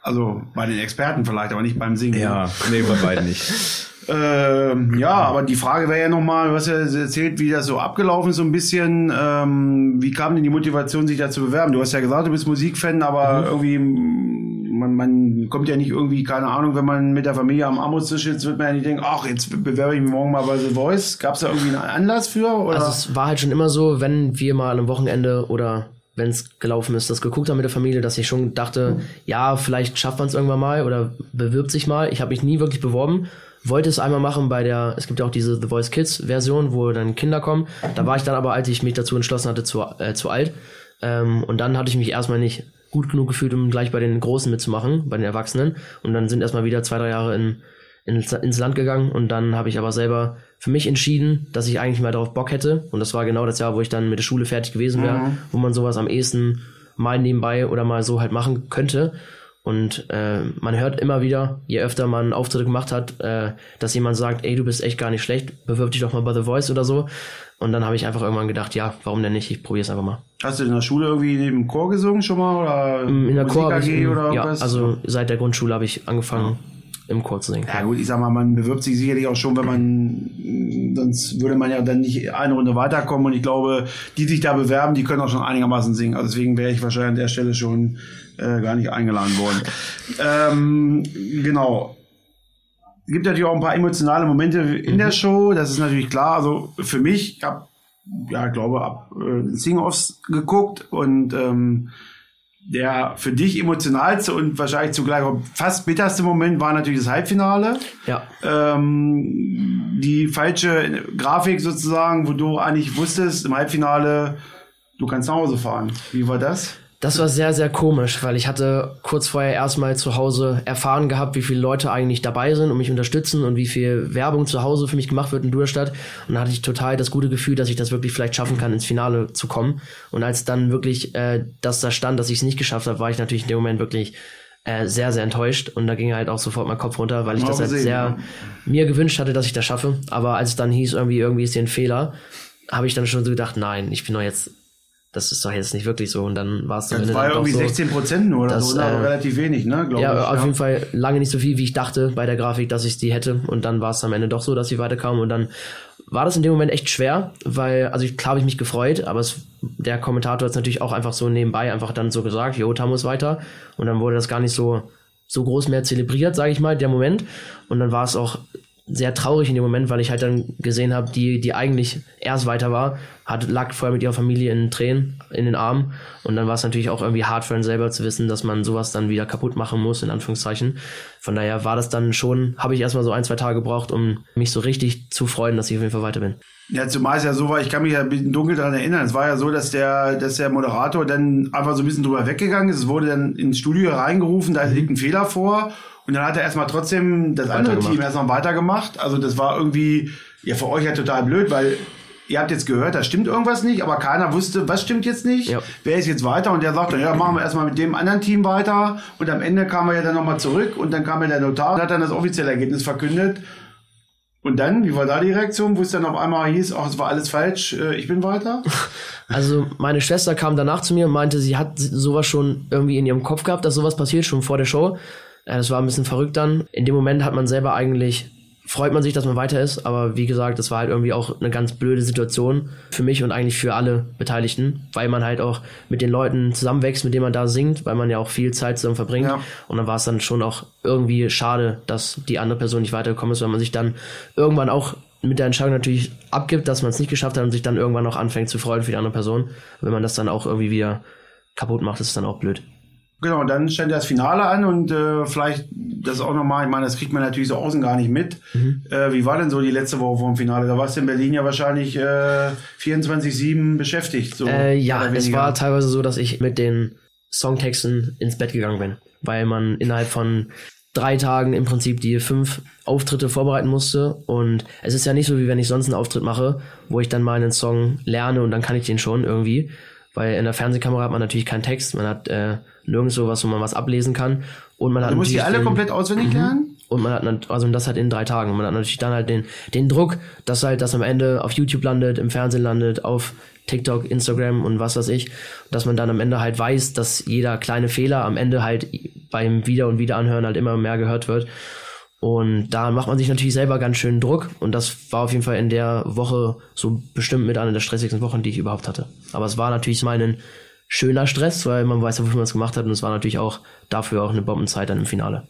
Also bei den Experten vielleicht, aber nicht beim Singen. Ja, ne? Nee, bei beiden nicht. Ähm, ja, aber die Frage wäre ja nochmal, du hast ja erzählt, wie das so abgelaufen ist so ein bisschen, ähm, wie kam denn die Motivation, sich da zu bewerben? Du hast ja gesagt, du bist Musikfan, aber mhm. irgendwie, man, man kommt ja nicht irgendwie, keine Ahnung, wenn man mit der Familie am Armutstisch sitzt, wird man ja nicht denken, ach, jetzt bewerbe ich mich morgen mal bei The Voice. Gab es da irgendwie einen Anlass für? Oder? Also es war halt schon immer so, wenn wir mal am Wochenende oder... wenn es gelaufen ist, das geguckt habe mit der Familie, dass ich schon dachte, ja, vielleicht schafft man es irgendwann mal oder bewirbt sich mal. Ich habe mich nie wirklich beworben, wollte es einmal machen bei der, es gibt ja auch diese The Voice Kids Version, wo dann Kinder kommen. Da war ich dann aber, als ich mich dazu entschlossen hatte, zu, äh, zu alt. Ähm, und dann hatte ich mich erstmal nicht gut genug gefühlt, um gleich bei den Großen mitzumachen, bei den Erwachsenen. Und dann sind erstmal wieder zwei, drei Jahre in, in, ins Land gegangen und dann habe ich aber selber für mich entschieden, dass ich eigentlich mal darauf Bock hätte. Und das war genau das Jahr, wo ich dann mit der Schule fertig gewesen wäre, mhm. wo man sowas am ehesten mal nebenbei oder mal so halt machen könnte. Und äh, man hört immer wieder, je öfter man einen Auftritt gemacht hat, äh, dass jemand sagt, ey, du bist echt gar nicht schlecht, bewirb dich doch mal bei The Voice oder so. Und dann habe ich einfach irgendwann gedacht, ja, warum denn nicht, ich probiere es einfach mal. Hast du in der Schule irgendwie im Chor gesungen schon mal? Oder in der Chor habe ich, oder ja, also seit der Grundschule habe ich angefangen, im Chor zu singen. Ja gut, ich sag mal, man bewirbt sich sicherlich auch schon, wenn man, sonst würde man ja dann nicht eine Runde weiterkommen, und ich glaube, die sich da bewerben, die können auch schon einigermaßen singen, also deswegen wäre ich wahrscheinlich an der Stelle schon äh, gar nicht eingeladen worden. ähm, genau. Es gibt natürlich auch ein paar emotionale Momente in mhm. der Show, das ist natürlich klar, also für mich, ich hab, ja, glaube, hab äh, Sing-Offs geguckt, und ähm, der für dich emotionalste und wahrscheinlich zugleich fast bitterste Moment war natürlich das Halbfinale. Ja. Ähm, die falsche Grafik sozusagen, wo du eigentlich wusstest, im Halbfinale, du kannst nach Hause fahren. Wie war das? Das war sehr, sehr komisch, weil ich hatte kurz vorher erstmal zu Hause erfahren gehabt, wie viele Leute eigentlich dabei sind und mich unterstützen und wie viel Werbung zu Hause für mich gemacht wird in Duderstadt. Und da hatte ich total das gute Gefühl, dass ich das wirklich vielleicht schaffen kann, ins Finale zu kommen. Und als dann wirklich äh, das da stand, dass ich es nicht geschafft habe, war ich natürlich in dem Moment wirklich äh, sehr, sehr enttäuscht. Und da ging halt auch sofort mein Kopf runter, weil ich das halt sehr mir gewünscht hatte, dass ich das schaffe. Aber als es dann hieß, irgendwie, irgendwie ist hier ein Fehler, habe ich dann schon so gedacht, nein, ich bin doch jetzt... Das ist doch jetzt nicht wirklich so. Und dann war es dann. Das war irgendwie so, sechzehn Prozent nur oder dass, so, oder? Äh, relativ wenig, ne? Glaube ja, ich, auf ja. jeden Fall lange nicht so viel, wie ich dachte bei der Grafik, dass ich die hätte. Und dann war es am Ende doch so, dass sie weiterkam. Und dann war das in dem Moment echt schwer, weil, also ich, klar habe ich mich gefreut, aber es, der Kommentator hat es natürlich auch einfach so nebenbei einfach dann so gesagt, jo, Tammo ist weiter. Und dann wurde das gar nicht so, so groß mehr zelebriert, sage ich mal, der Moment. Und dann war es auch sehr traurig in dem Moment, weil ich halt dann gesehen habe, die, die eigentlich erst weiter war, hat, lag vorher mit ihrer Familie in Tränen, in den Armen, und dann war es natürlich auch irgendwie hart für einen selber zu wissen, dass man sowas dann wieder kaputt machen muss, in Anführungszeichen. Von daher war das dann schon, habe ich erstmal so ein, zwei Tage gebraucht, um mich so richtig zu freuen, dass ich auf jeden Fall weiter bin. Ja, zumal es ja so war, ich kann mich ja ein bisschen dunkel daran erinnern, es war ja so, dass der, dass der Moderator dann einfach so ein bisschen drüber weggegangen ist, es wurde dann ins Studio reingerufen, da liegt ein Fehler vor. Und dann hat er erstmal trotzdem das andere Team erstmal weitergemacht. Also das war irgendwie, ja, für euch ja total blöd, weil ihr habt jetzt gehört, da stimmt irgendwas nicht, aber keiner wusste, was stimmt jetzt nicht, ja. Wer ist jetzt weiter? Und der sagt dann, ja, machen wir erstmal mit dem anderen Team weiter. Und am Ende kamen wir ja dann nochmal zurück, und dann kam ja der Notar und hat dann das offizielle Ergebnis verkündet. Und dann, wie war da die Reaktion, wo es dann auf einmal hieß, ach, es war alles falsch, ich bin weiter? Also meine Schwester kam danach zu mir und meinte, sie hat sowas schon irgendwie in ihrem Kopf gehabt, dass sowas passiert, schon vor der Show. Das war ein bisschen verrückt dann. In dem Moment hat man selber eigentlich, freut man sich, dass man weiter ist. Aber wie gesagt, das war halt irgendwie auch eine ganz blöde Situation für mich und eigentlich für alle Beteiligten, weil man halt auch mit den Leuten zusammenwächst, mit denen man da singt, weil man ja auch viel Zeit zusammen verbringt. Ja. Und dann war es dann schon auch irgendwie schade, dass die andere Person nicht weitergekommen ist, weil man sich dann irgendwann auch mit der Entscheidung natürlich abgibt, dass man es nicht geschafft hat und sich dann irgendwann auch anfängt zu freuen für die andere Person. Wenn man das dann auch irgendwie wieder kaputt macht, ist es dann auch blöd. Genau, dann stand das Finale an, und äh, vielleicht das auch nochmal, ich meine, das kriegt man natürlich so außen gar nicht mit. Mhm. Äh, wie war denn so die letzte Woche vorm Finale? Da warst du in Berlin ja wahrscheinlich äh, vierundzwanzig sieben beschäftigt. So äh, ja, es war teilweise so, dass ich mit den Songtexten ins Bett gegangen bin, weil man innerhalb von drei Tagen im Prinzip die fünf Auftritte vorbereiten musste, und es ist ja nicht so, wie wenn ich sonst einen Auftritt mache, wo ich dann mal einen Song lerne und dann kann ich den schon irgendwie. Weil in der Fernsehkamera hat man natürlich keinen Text, man hat äh, nirgends sowas, wo man was ablesen kann. Und man hat, du musst die alle den, komplett auswendig lernen? Und man hat, also das halt in drei Tagen. Und man hat natürlich dann halt den, den Druck, dass halt das am Ende auf YouTube landet, im Fernsehen landet, auf TikTok, Instagram und was weiß ich. Dass man dann am Ende halt weiß, dass jeder kleine Fehler am Ende halt beim Wieder- und Wiederanhören halt immer mehr gehört wird. Und da macht man sich natürlich selber ganz schön Druck, und das war auf jeden Fall in der Woche so bestimmt mit einer der stressigsten Wochen, die ich überhaupt hatte. Aber es war natürlich mal ein schöner Stress, weil man weiß ja, wofür man es gemacht hat, und es war natürlich auch dafür auch eine Bombenzeit dann im Finale.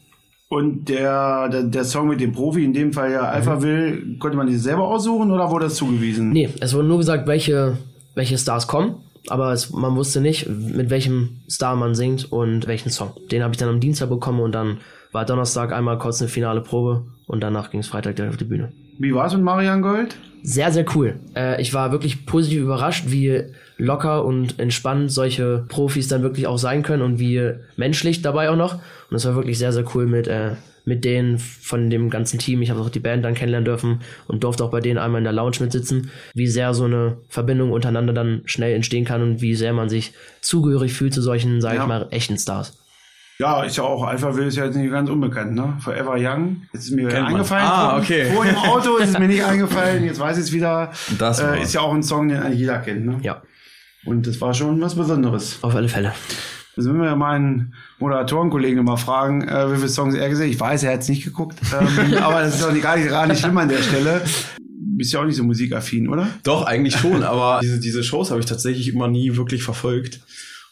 Und der, der, der Song mit dem Profi, in dem Fall ja Alpha mhm. Will, konnte man den selber aussuchen oder wurde das zugewiesen? Nee, es wurde nur gesagt, welche, welche Stars kommen. Aber es, man wusste nicht, mit welchem Star man singt und welchen Song. Den habe ich dann am Dienstag bekommen, und dann war Donnerstag einmal kurz eine finale Probe, und danach ging es Freitag direkt auf die Bühne. Wie war es mit Mariah Gold? Sehr, sehr cool. Äh, ich war wirklich positiv überrascht, wie locker und entspannt solche Profis dann wirklich auch sein können und wie menschlich dabei auch noch. Und es war wirklich sehr, sehr cool mit, äh, mit denen von dem ganzen Team. Ich habe auch die Band dann kennenlernen dürfen und durfte auch bei denen einmal in der Lounge mitsitzen, wie sehr so eine Verbindung untereinander dann schnell entstehen kann und wie sehr man sich zugehörig fühlt zu solchen, sag ja. ich mal, echten Stars. Ja, ist ja auch, Alphaville ist ja jetzt nicht ganz unbekannt, ne? Forever Young. Jetzt ist mir eingefallen. Ah, okay. Vor im Auto ist es mir nicht eingefallen, jetzt weiß ich es wieder. Das äh, ist ja auch ein Song, den jeder kennt, ne? Ja. Und das war schon was Besonderes. Auf alle Fälle. Also wenn wir meinen Moderatorenkollegen immer fragen, äh, wie viele Songs er gesehen hat. Ich weiß, er hat es nicht geguckt. Ähm, aber das ist doch nicht, gar, nicht, gar nicht schlimm an der Stelle. Bist ja auch nicht so musikaffin, oder? Doch, eigentlich schon. Aber diese, diese Shows habe ich tatsächlich immer nie wirklich verfolgt.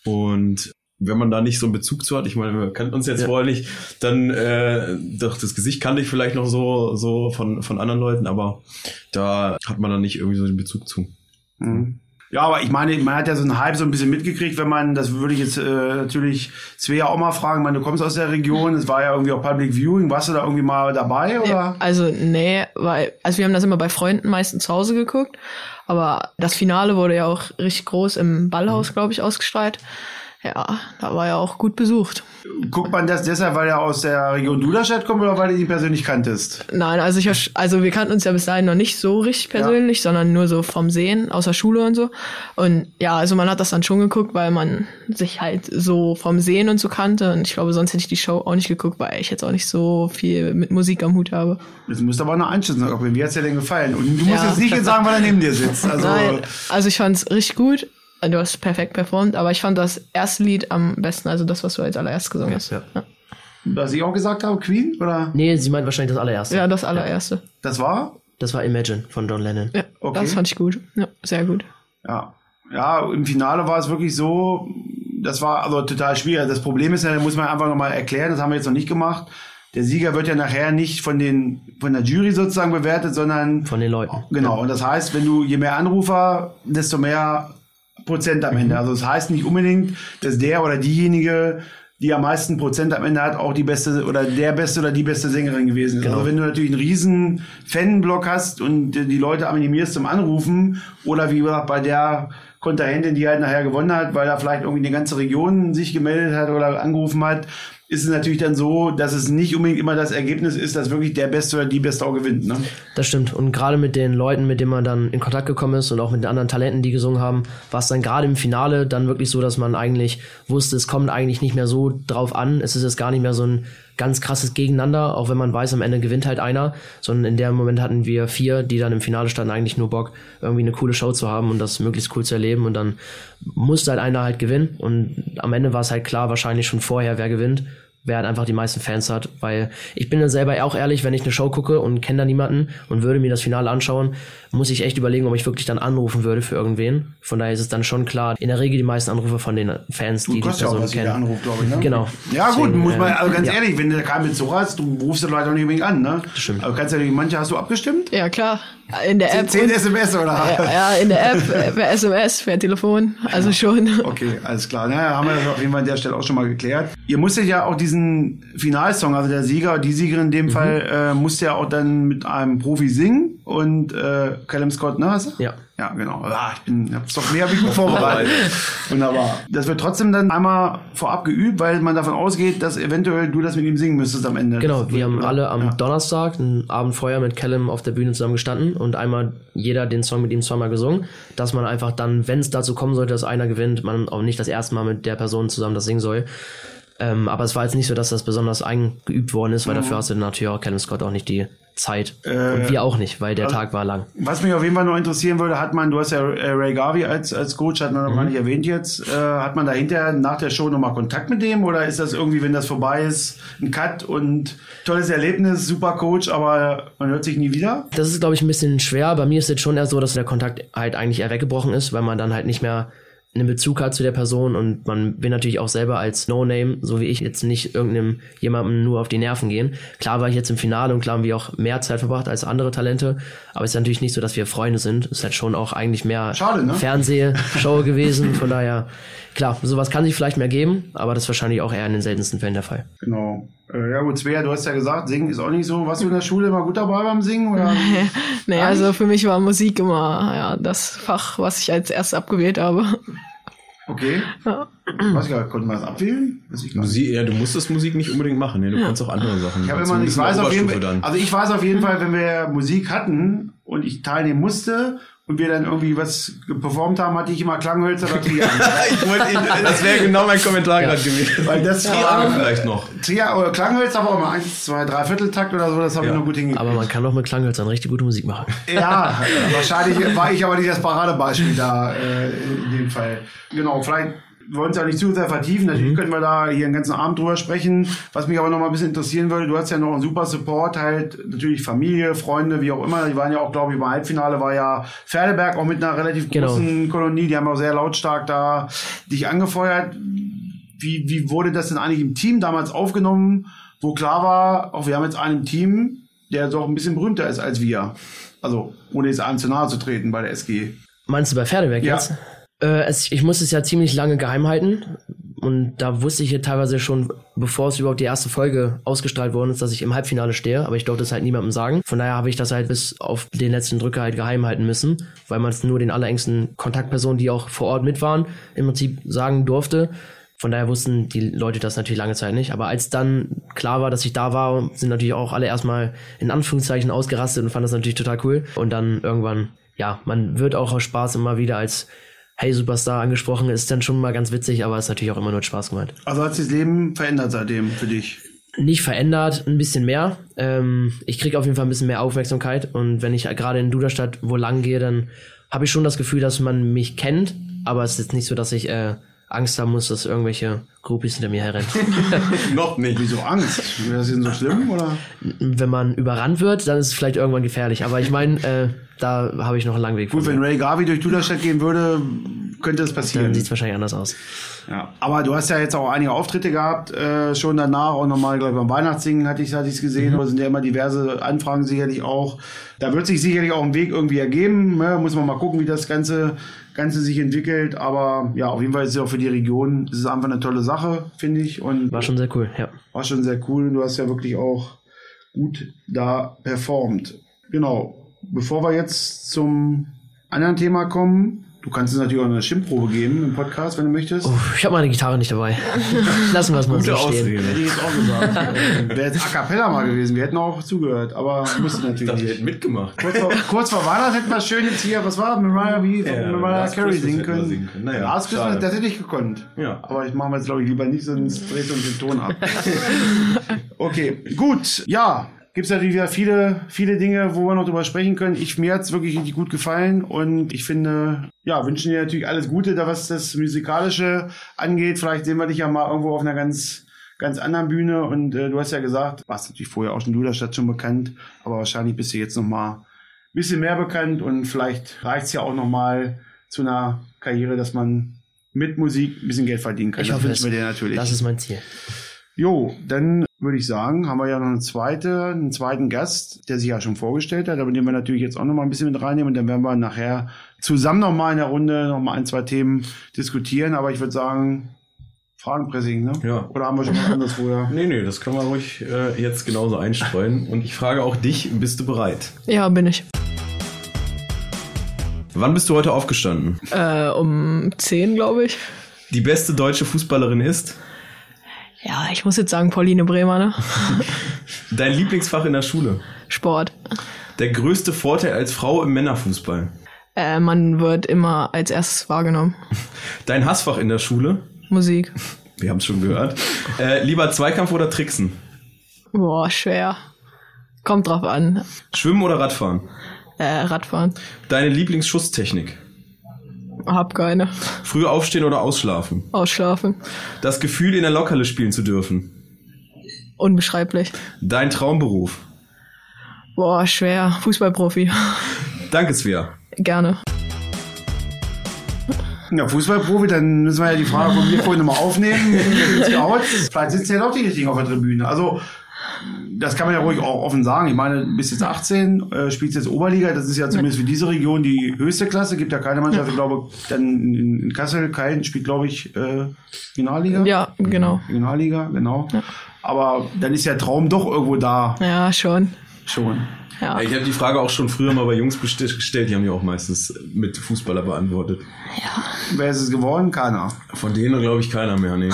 Und wenn man da nicht so einen Bezug zu hat, ich meine, wir kannten uns jetzt ja. vorher nicht, dann äh, doch, das Gesicht kannte ich vielleicht noch so, so von, von anderen Leuten, aber da hat man dann nicht irgendwie so den Bezug zu. Mhm. Ja, aber ich meine, man hat ja so einen Hype so ein bisschen mitgekriegt, wenn man, das würde ich jetzt äh, natürlich Svea auch mal fragen, ich meine, du kommst aus der Region, es war ja irgendwie auch Public Viewing, warst du da irgendwie mal dabei, oder? Ja, also, nee, weil, also wir haben das immer bei Freunden meistens zu Hause geguckt, aber das Finale wurde ja auch richtig groß im Ballhaus, glaube ich, ausgestrahlt. Ja, da war ja auch gut besucht. Guckt man das deshalb, weil er aus der Region Duderstadt kommt oder weil du ihn persönlich kanntest? Nein, also ich, also wir kannten uns ja bis dahin noch nicht so richtig persönlich, ja. sondern nur so vom Sehen, aus der Schule und so. Und ja, also man hat das dann schon geguckt, weil man sich halt so vom Sehen und so kannte. Und ich glaube, sonst hätte ich die Show auch nicht geguckt, weil ich jetzt auch nicht so viel mit Musik am Hut habe. Jetzt musst du aber noch einschätzen, wie hat es dir denn gefallen? Und du musst ja, jetzt nicht jetzt sagen, weil er neben dir sitzt. Also, Nein, also ich fand es richtig gut. Du hast perfekt performt, aber ich fand das erste Lied am besten, also das, was du als allererst gesungen hast. Ja. Ja. Was ich auch gesagt habe, Queen, oder? Nee, sie meint wahrscheinlich das allererste. Ja, das allererste. Ja. Das war? Das war Imagine von John Lennon. Ja, okay. Das fand ich gut. Ja, sehr gut. Ja. Ja, im Finale war es wirklich so, das war also total schwierig. Das Problem ist ja, da muss man einfach nochmal erklären, das haben wir jetzt noch nicht gemacht. Der Sieger wird ja nachher nicht von den von der Jury sozusagen bewertet, sondern von den Leuten. Genau. Ja. Und das heißt, wenn du je mehr Anrufer, desto mehr Prozent am Ende. Also das heißt nicht unbedingt, dass der oder diejenige, die am meisten Prozent am Ende hat, auch die beste oder der beste oder die beste Sängerin gewesen ist. Genau. Also wenn du natürlich einen riesen Fanblock hast und die Leute animierst zum Anrufen oder wie gesagt bei der Kontrahentin, die halt nachher gewonnen hat, weil da vielleicht irgendwie eine ganze Region sich gemeldet hat oder angerufen hat, ist es natürlich dann so, dass es nicht unbedingt immer das Ergebnis ist, dass wirklich der Beste oder die Beste auch gewinnt. Ne? Das stimmt. Und gerade mit den Leuten, mit denen man dann in Kontakt gekommen ist und auch mit den anderen Talenten, die gesungen haben, war es dann gerade im Finale dann wirklich so, dass man eigentlich wusste, es kommt eigentlich nicht mehr so drauf an. Es ist jetzt gar nicht mehr so ein ganz krasses Gegeneinander, auch wenn man weiß, am Ende gewinnt halt einer, sondern in dem Moment hatten wir vier, die dann im Finale standen, eigentlich nur Bock, irgendwie eine coole Show zu haben und das möglichst cool zu erleben und dann musste halt einer halt gewinnen und am Ende war es halt klar, wahrscheinlich schon vorher, wer gewinnt, wer halt einfach die meisten Fans hat, weil ich bin dann selber auch ehrlich, wenn ich eine Show gucke und kenne da niemanden und würde mir das Finale anschauen, muss ich echt überlegen, ob ich wirklich dann anrufen würde für irgendwen. Von daher ist es dann schon klar, in der Regel die meisten Anrufe von den Fans, du die die Person ja kennen. Anruf, ich, ne? Genau. Ja gut, deswegen, muss man, also ganz ja. ehrlich, wenn du keinen Bezug hast, du rufst die Leute auch nicht unbedingt an, ne? Stimmt. Aber kannst du ja, manche hast du abgestimmt? Ja klar. In der App. Zehn S M S oder? Ja, ja, in der App, per S M S, per Telefon, also ja. schon. Okay, alles klar. Naja, haben wir das auf jeden Fall an der Stelle auch schon mal geklärt. Ihr musstet ja auch diesen Finalsong, also der Sieger, die Siegerin in dem mhm. Fall, äh, musste ja auch dann mit einem Profi singen und äh, Callum Scott, ne? Hast du? Ja. Ja, genau. Ah, ich bin, hab's doch mehr wie gut vorbereitet. Wunderbar. Das wird trotzdem dann einmal vorab geübt, weil man davon ausgeht, dass eventuell du das mit ihm singen müsstest am Ende. Genau, wir haben alle am ja. Donnerstag ein Abend vorher mit Callum auf der Bühne zusammen gestanden und einmal jeder den Song mit ihm zweimal gesungen, dass man einfach dann, wenn es dazu kommen sollte, dass einer gewinnt, man auch nicht das erste Mal mit der Person zusammen das singen soll. Ähm, aber es war jetzt nicht so, dass das besonders eingeübt worden ist, weil mhm. dafür hast du natürlich auch Callum Scott auch nicht die Zeit. Äh, und wir auch nicht, weil der also, Tag war lang. Was mich auf jeden Fall noch interessieren würde, hat man, du hast ja Ray Garvey als, als Coach, hat man noch mhm. gar nicht erwähnt jetzt, äh, hat man da hinterher nach der Show nochmal Kontakt mit dem oder ist das irgendwie, wenn das vorbei ist, ein Cut und tolles Erlebnis, super Coach, aber man hört sich nie wieder? Das ist, glaube ich, ein bisschen schwer. Bei mir ist jetzt schon eher so, dass der Kontakt halt eigentlich eher weggebrochen ist, weil man dann halt nicht mehr einen Bezug hat zu der Person und man will natürlich auch selber als No-Name, so wie ich, jetzt nicht irgendeinem jemandem nur auf die Nerven gehen. Klar war ich jetzt im Finale und klar haben wir auch mehr Zeit verbracht als andere Talente, aber es ist natürlich nicht so, dass wir Freunde sind. Es ist halt schon auch eigentlich mehr Schade, ne? Fernsehshow gewesen, von daher, klar, sowas kann sich vielleicht mehr geben, aber das ist wahrscheinlich auch eher in den seltensten Fällen der Fall. Genau. Ja gut, Svea, du hast ja gesagt, Singen ist auch nicht so. Warst du in der Schule immer gut dabei beim Singen? Oder? Nee, also für mich war Musik immer ja, das Fach, was ich als erstes abgewählt habe. Okay. Ja. Weiß ich gar nicht, konnten wir das abwählen? Weiß ich gar nicht. Sie, ja, du musstest Musik nicht unbedingt machen, ne? Du kannst auch andere Sachen ich machen. Immer, ich weiß auf jeden Fall, also ich weiß auf jeden Fall, wenn wir Musik hatten und ich teilnehmen musste und wir dann irgendwie was performt haben, hatte ich immer Klanghölzer oder Trian. Das wäre genau mein Kommentar ja. gerade gewesen. Weil das Trian vielleicht noch. Trian oder Klanghölzer, aber auch mal eins, zwei, drei Vierteltakt oder so, das habe ja. ich noch gut hingekriegt. Aber man kann doch mit Klanghölzern richtig gute Musik machen. Ja, wahrscheinlich war ich aber nicht das Paradebeispiel da äh, in dem Fall. Genau, vielleicht wir wollen es ja nicht zu sehr vertiefen. Natürlich mhm. können wir da hier den ganzen Abend drüber sprechen. Was mich aber noch mal ein bisschen interessieren würde, du hast ja noch einen super Support, halt natürlich Familie, Freunde, wie auch immer. Die waren ja auch, glaube ich, beim Halbfinale war ja Pferdeberg auch mit einer relativ großen genau. Kolonie. Die haben auch sehr lautstark da dich angefeuert. Wie, wie wurde das denn eigentlich im Team damals aufgenommen, wo klar war, auch wir haben jetzt einen im Team, der doch ein bisschen berühmter ist als wir. Also ohne jetzt einem zu nahe zu treten bei der S G. Meinst du bei Pferdeberg ja. jetzt? Ich musste es ja ziemlich lange geheim halten und da wusste ich ja teilweise schon, bevor es überhaupt die erste Folge ausgestrahlt worden ist, dass ich im Halbfinale stehe, aber ich durfte es halt niemandem sagen. Von daher habe ich das halt bis auf den letzten Drücker halt geheim halten müssen, weil man es nur den allerengsten Kontaktpersonen, die auch vor Ort mit waren, im Prinzip sagen durfte. Von daher wussten die Leute das natürlich lange Zeit nicht. Aber als dann klar war, dass ich da war, sind natürlich auch alle erstmal in Anführungszeichen ausgerastet und fanden das natürlich total cool. Und dann irgendwann, ja, man wird auch aus Spaß immer wieder als Hey Superstar angesprochen, ist dann schon mal ganz witzig, aber ist natürlich auch immer nur Spaß gemeint. Also hat sich das Leben verändert seitdem für dich? Nicht verändert, ein bisschen mehr. Ähm, ich kriege auf jeden Fall ein bisschen mehr Aufmerksamkeit und wenn ich gerade in Duderstadt wo lang gehe, dann habe ich schon das Gefühl, dass man mich kennt, aber es ist jetzt nicht so, dass ich äh, Angst haben muss, dass irgendwelche Groupies hinter mir herrennen. Noch nicht. Wieso Angst? Ist das denn so schlimm, oder? Wenn man überrannt wird, dann ist es vielleicht irgendwann gefährlich. Aber ich meine, äh, da habe ich noch einen langen Weg. Gut, wenn Ray Garvey durch Duderstadt gehen würde, könnte das passieren. Dann sieht es wahrscheinlich anders aus. Ja. Aber du hast ja jetzt auch einige Auftritte gehabt, äh, schon danach auch nochmal, glaube ich, beim Weihnachtssingen hatte ich es gesehen, mhm. da sind ja immer diverse Anfragen sicherlich auch. Da wird sich sicherlich auch ein Weg irgendwie ergeben. Ne? Muss man mal gucken, wie das Ganze Ganze sich entwickelt, aber ja, auf jeden Fall ist es ja auch für die Region, das ist einfach eine tolle Sache, finde ich. Und war schon sehr cool, ja. War schon sehr cool und du hast ja wirklich auch gut da performt. Genau. Bevor wir jetzt zum anderen Thema kommen, du kannst uns natürlich auch eine Stimmprobe geben im Podcast, wenn du möchtest. Oh, ich habe meine Gitarre nicht dabei. Lassen wir es mal so stehen. Hätte ich jetzt auch gesagt. Wäre jetzt a cappella mal gewesen, wir hätten auch zugehört, aber mussten natürlich ich dachte, nicht. Wir hätten mitgemacht. Kurz vor, kurz vor Weihnachten hätten wir schön jetzt hier, was war Mariah, wie, ja, Mariah Carey singen können. singen können. Naja, Last Christmas, das hätte ich gekonnt. Ja. Aber ich mache mir jetzt, glaube ich, lieber nicht, sonst dreht uns den Ton ab. Okay, gut, ja. Gibt es natürlich wieder viele, viele Dinge, wo wir noch drüber sprechen können. Ich, mir hat es wirklich richtig gut gefallen und ich finde, ja, wünschen dir natürlich alles Gute, da was das Musikalische angeht. Vielleicht sehen wir dich ja mal irgendwo auf einer ganz, ganz anderen Bühne und äh, du hast ja gesagt, warst natürlich vorher auch schon in Duderstadt schon bekannt, aber wahrscheinlich bist du jetzt nochmal ein bisschen mehr bekannt und vielleicht reicht es ja auch nochmal zu einer Karriere, dass man mit Musik ein bisschen Geld verdienen kann. Ich hoffe, das wünschen wir dir natürlich. Das ist mein Ziel. Jo, dann würde ich sagen, haben wir ja noch eine zweite, einen zweiten Gast, der sich ja schon vorgestellt hat, aber den wir natürlich jetzt auch noch mal ein bisschen mit reinnehmen und dann werden wir nachher zusammen noch mal in der Runde noch mal ein, zwei Themen diskutieren, aber ich würde sagen, Fragenpressing, ne? Ja. Oder haben wir schon mal anders vorher? Nee, nee, das können wir ruhig äh, jetzt genauso einstreuen und ich frage auch dich, bist du bereit? Ja, bin ich. Wann bist du heute aufgestanden? Äh, um zehn, glaube ich. Die beste deutsche Fußballerin ist? Ja, ich muss jetzt sagen, Pauline Bremer, ne? Dein Lieblingsfach in der Schule? Sport. Der größte Vorteil als Frau im Männerfußball? Äh, man wird immer als erstes wahrgenommen. Dein Hassfach in der Schule? Musik. Wir haben es schon gehört. Äh, lieber Zweikampf oder Tricksen? Boah, schwer. Kommt drauf an. Schwimmen oder Radfahren? Äh, Radfahren. Deine Lieblingsschusstechnik? Hab keine. Früh aufstehen oder ausschlafen? Ausschlafen. Das Gefühl, in der Lokhalle spielen zu dürfen? Unbeschreiblich. Dein Traumberuf? Boah, schwer. Fußballprofi. Danke, Svea. Gerne. Ja, Fußballprofi, dann müssen wir ja die Frage von mir vorhin nochmal aufnehmen. Vielleicht sitzen ja doch die richtigen auf der Tribüne. Also, das kann man ja ruhig auch offen sagen. Ich meine, du bist jetzt achtzehn, äh, spielst jetzt Oberliga. Das ist ja zumindest für diese Region die höchste Klasse. Gibt ja keine Mannschaft. Ich glaube, dann in Kassel, Köln spielt, glaube ich, äh, Regionalliga. Ja, genau. Regionalliga, genau. Ja. Aber dann ist der Traum doch irgendwo da. Ja, schon. Schon. Ja. Ich habe die Frage auch schon früher mal bei Jungs gestellt. Die haben ja auch meistens mit Fußballer beantwortet. Ja. Wer ist es geworden? Keiner. Von denen, glaube ich, keiner mehr. Nee.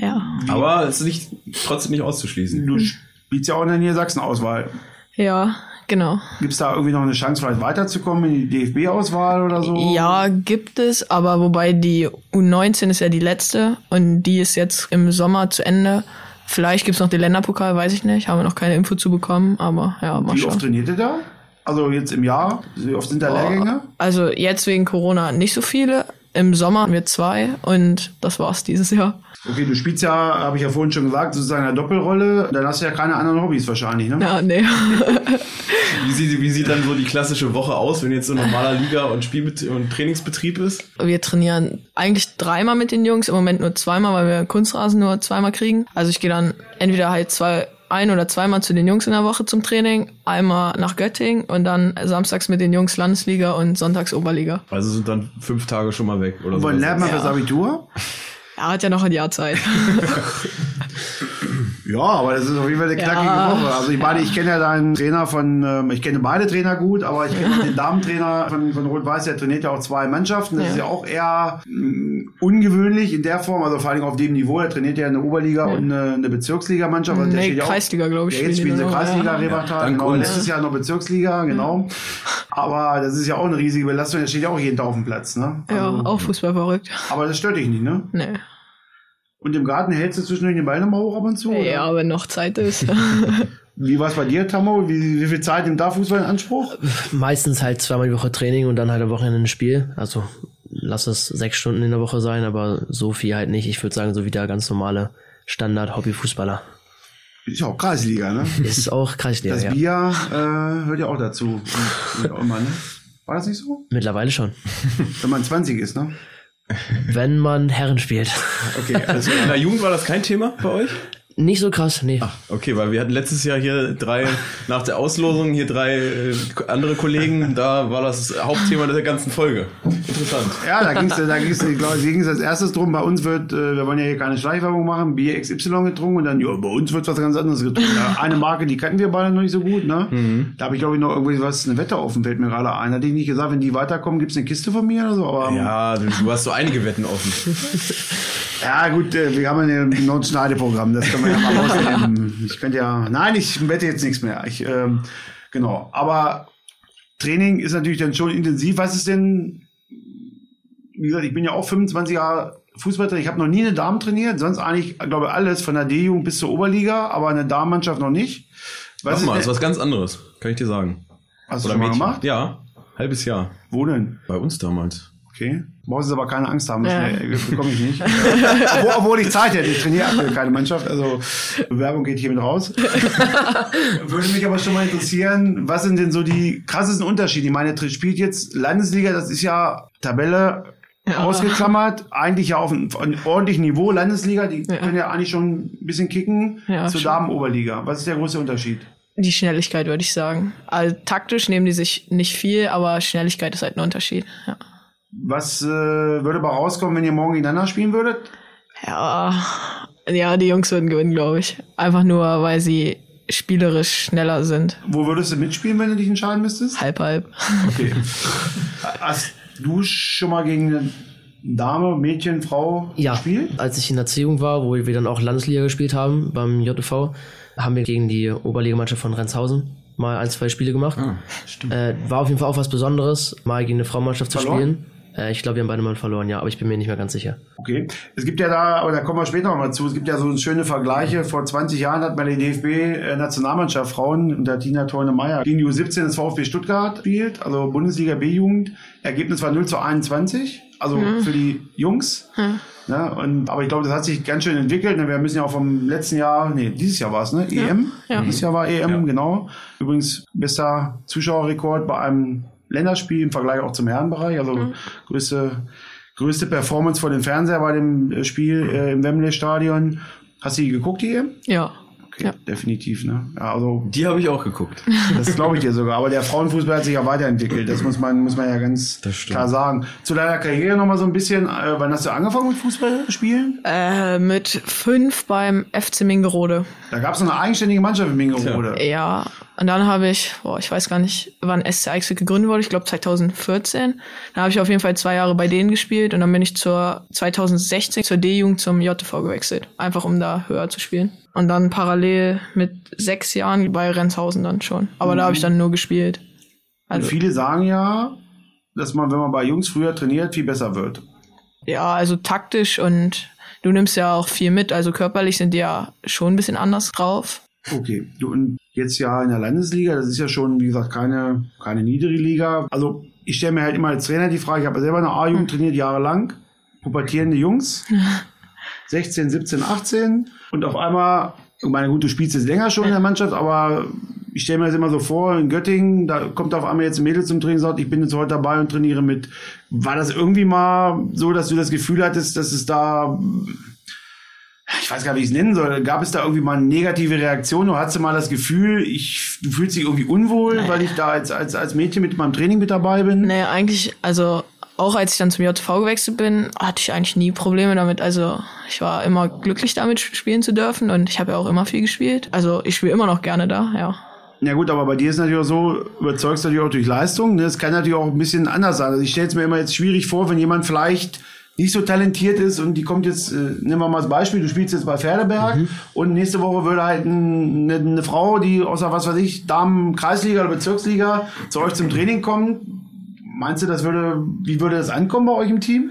Ja. Aber es ist nicht, trotzdem nicht auszuschließen. Du spielst ja auch in der Niedersachsen-Auswahl. Ja, Genau. Gibt es da irgendwie noch eine Chance, vielleicht weiterzukommen in die D F B-Auswahl oder so? Ja, gibt es, aber wobei die U neunzehn ist ja die letzte und die ist jetzt im Sommer zu Ende. Vielleicht gibt es noch den Länderpokal, weiß ich nicht. Haben wir noch keine Info zu bekommen, aber ja, mal schauen. Wie oft trainiert ihr da? Also jetzt im Jahr? Wie oft sind da Lehrgänge? Also jetzt wegen Corona nicht so viele. Im Sommer haben wir zwei und das war's dieses Jahr. Okay, du spielst ja, habe ich ja vorhin schon gesagt, sozusagen eine Doppelrolle. Dann hast du ja keine anderen Hobbys wahrscheinlich, ne? Ja, nee. Wie sieht, wie sieht dann so die klassische Woche aus, wenn jetzt so ein normaler Liga- und Spiel- und Trainingsbetrieb ist? Wir trainieren eigentlich dreimal mit den Jungs, im Moment nur zweimal, weil wir Kunstrasen nur zweimal kriegen. Also ich gehe dann entweder halt zwei... ein- oder zweimal zu den Jungs in der Woche zum Training, einmal nach Göttingen und dann samstags mit den Jungs Landesliga und sonntags Oberliga. Also sind dann fünf Tage schon mal weg oder so. Wollen lernen wir fürs Abitur? Er hat ja noch ein Jahr Zeit. Ja, aber das ist auf jeden Fall eine knackige ja, Woche. Also ich meine, ja. ich kenne ja deinen Trainer von, ich kenne beide Trainer gut, aber ich kenne auch den Damentrainer von, von Rot-Weiß, der trainiert ja auch zwei Mannschaften. Das ja. ist ja auch eher ungewöhnlich in der Form, also vor allem auf dem Niveau. Der trainiert ja eine Oberliga ja. und eine, eine Bezirksliga-Mannschaft. Also nee, der Kreisliga, glaube ich. Ja, jetzt spielen sie Kreisliga, Rebertal, ja, genau. Letztes Jahr noch Bezirksliga, genau. Ja. Aber das ist ja auch eine riesige Belastung. Der steht ja auch jeden Tag auf dem Platz, ne? Also, ja, auch Fußball verrückt. Aber das stört dich nicht, ne? Nee. Und im Garten hältst du zwischendurch den Ball nochmal hoch ab und zu? Oder? Ja, wenn noch Zeit ist. Wie war es bei dir, Tammo? Wie, wie viel Zeit nimmt da Fußball in Anspruch? Meistens halt zweimal die Woche Training und dann halt am Wochenende ein Spiel. Also lass es sechs Stunden in der Woche sein, aber so viel halt nicht. Ich würde sagen, so wie der ganz normale Standard-Hobby-Fußballer. Ist ja auch Kreisliga, ne? Ist auch Kreisliga, das ja. Das Bier äh, hört ja auch dazu. Und, und immer, ne? War das nicht so? Mittlerweile schon. Wenn man zwanzig ist, ne? Wenn man Herren spielt. Okay, also in der Jugend war das kein Thema bei euch? Nicht so krass, nee. Ach, okay, weil wir hatten letztes Jahr hier drei, nach der Auslosung hier drei äh, andere Kollegen, da war das Hauptthema der ganzen Folge. Interessant. Ja, da ging es, da ging's, glaube ich, ging es als erstes drum, bei uns wird, äh, wir wollen ja hier keine Schleichwerbung machen, Bier X Y getrunken und dann, ja, bei uns wird was ganz anderes getrunken. Eine Marke, die kannten wir beide noch nicht so gut, ne? Mhm. Da habe ich, glaube ich, noch irgendwie was, eine Wette offen, fällt mir gerade ein. Hatte ich nicht gesagt, wenn die weiterkommen, gibt es eine Kiste von mir oder so? Aber, ja, du, du hast so einige Wetten offen. Ja, gut, äh, wir haben ja ein Non-Schneide-Programm, das kann man ja mal rausnehmen. Ich könnte ja, nein, ich wette jetzt nichts mehr. Ich, ähm, genau, aber Training ist natürlich dann schon intensiv. Was ist denn, wie gesagt, ich bin ja auch fünfundzwanzig Jahre Fußballtrainer, ich habe noch nie eine Damen trainiert, sonst eigentlich, glaube ich, alles von der D-Jugend bis zur Oberliga, aber eine Damenmannschaft noch nicht. Was Mach mal, das ist was ganz anderes, kann ich dir sagen. Hast Oder du schon mal gemacht? Ja, halbes Jahr. Wo denn? Bei uns damals. Okay. Brauchst du aber keine Angst haben, das ja. bekomme ich nicht. obwohl, obwohl ich Zeit hätte, ich trainiere aktuell keine Mannschaft, also Bewerbung geht hiermit raus. Würde mich aber schon mal interessieren, was sind denn so die krassesten Unterschiede? Ich meine, spielt jetzt Landesliga, das ist ja Tabelle ja. ausgeklammert, eigentlich ja auf einem ordentlichen Niveau, Landesliga, die ja. können ja eigentlich schon ein bisschen kicken, ja, zur Damen-Oberliga. Was ist der größte Unterschied? Die Schnelligkeit, würde ich sagen. Also taktisch nehmen die sich nicht viel, aber Schnelligkeit ist halt ein Unterschied, ja. Was äh, würde aber rauskommen, wenn ihr morgen gegeneinander spielen würdet? Ja, ja, die Jungs würden gewinnen, glaube ich. Einfach nur, weil sie spielerisch schneller sind. Wo würdest du mitspielen, wenn du dich entscheiden müsstest? Halb, halb. Okay. Hast du schon mal gegen eine Dame, Mädchen, Frau ja, gespielt? Ja, als ich in der C-Jugend war, wo wir dann auch Landesliga gespielt haben, beim J V, haben wir gegen die Oberligamannschaft von Renshausen mal ein, zwei Spiele gemacht. Ah, stimmt. Äh, war auf jeden Fall auch was Besonderes, mal gegen eine Frauenmannschaft Verloren? zu spielen. Ich glaube, wir haben beide mal verloren, ja, aber ich bin mir nicht mehr ganz sicher. Okay, es gibt ja da, aber da kommen wir später nochmal zu, es gibt ja so schöne Vergleiche. Vor zwanzig Jahren hat man die D F B-Nationalmannschaft Frauen unter Tina Torne-Meyer gegen die U siebzehn des VfB Stuttgart gespielt, also Bundesliga B-Jugend. Ergebnis war null zu einundzwanzig, also mhm. für die Jungs. Mhm. Ne? Und, aber ich glaube, das hat sich ganz schön entwickelt. Ne? Wir müssen ja auch vom letzten Jahr, nee, dieses Jahr war es, ne? Ja. E M. Ja. Dieses Jahr war E M, ja. genau. Übrigens, bester Zuschauerrekord bei einem Länderspiel im Vergleich auch zum Herrenbereich, also mhm. größte, größte Performance vor dem Fernseher bei dem Spiel äh, im Wembley-Stadion. Hast du die geguckt, die eben? Ja. Okay, ja. definitiv, ne? Ja, also, die habe ich auch geguckt. Das glaube ich dir sogar, aber der Frauenfußball hat sich ja weiterentwickelt, das muss man, muss man ja ganz klar sagen. Zu deiner Karriere nochmal so ein bisschen, äh, wann hast du angefangen mit Fußballspielen? Äh, mit fünf beim F C Mingerode. Da gab es noch eine eigenständige Mannschaft in Mingerode. Ja, Und dann habe ich, boah, ich weiß gar nicht, wann S C Eichsfeld gegründet wurde, ich glaube zwanzig vierzehn. Da habe ich auf jeden Fall zwei Jahre bei denen gespielt und dann bin ich zur zwanzig sechzehn zur D-Jugend zum J T V gewechselt, einfach um da höher zu spielen. Und dann parallel mit sechs Jahren bei Renshausen dann schon. Aber mhm. da habe ich dann nur gespielt. Also und viele sagen ja, dass man, wenn man bei Jungs früher trainiert, viel besser wird. Ja, also taktisch und du nimmst ja auch viel mit, also körperlich sind die ja schon ein bisschen anders drauf. Okay, du und jetzt ja in der Landesliga, das ist ja schon, wie gesagt, keine, keine niedere Liga. Also ich stelle mir halt immer als Trainer die Frage, ich habe selber eine A-Jugend trainiert, jahrelang, pubertierende Jungs, sechzehn, siebzehn, achtzehn und auf einmal, ich meine gut, du spielst jetzt länger schon in der Mannschaft, aber ich stelle mir das immer so vor, in Göttingen, da kommt auf einmal jetzt ein Mädel zum Training und sagt, ich bin jetzt heute dabei und trainiere mit. War das irgendwie mal so, dass du das Gefühl hattest, dass es da, ich weiß gar nicht, wie ich es nennen soll, gab es da irgendwie mal eine negative Reaktion? Du hattest mal das Gefühl, ich, du fühlst dich irgendwie unwohl, naja. weil ich da als, als, als Mädchen mit meinem Training mit dabei bin? Naja, eigentlich, also auch als ich dann zum J T V gewechselt bin, hatte ich eigentlich nie Probleme damit. Also ich war immer glücklich damit, spielen zu dürfen und ich habe ja auch immer viel gespielt. Also ich spiele immer noch gerne da, ja. Ja gut, aber bei dir ist natürlich auch so, überzeugst natürlich auch durch Leistung. Ne? Das kann natürlich auch ein bisschen anders sein. Also ich stelle es mir immer jetzt schwierig vor, wenn jemand vielleicht nicht so talentiert ist und die kommt jetzt, äh, nehmen wir mal das Beispiel, du spielst jetzt bei Pferdeberg mhm. und nächste Woche würde halt eine, eine Frau, die außer was weiß ich, Damen-Kreisliga oder Bezirksliga zu euch zum Training kommen. Meinst du, das würde, wie würde das ankommen bei euch im Team?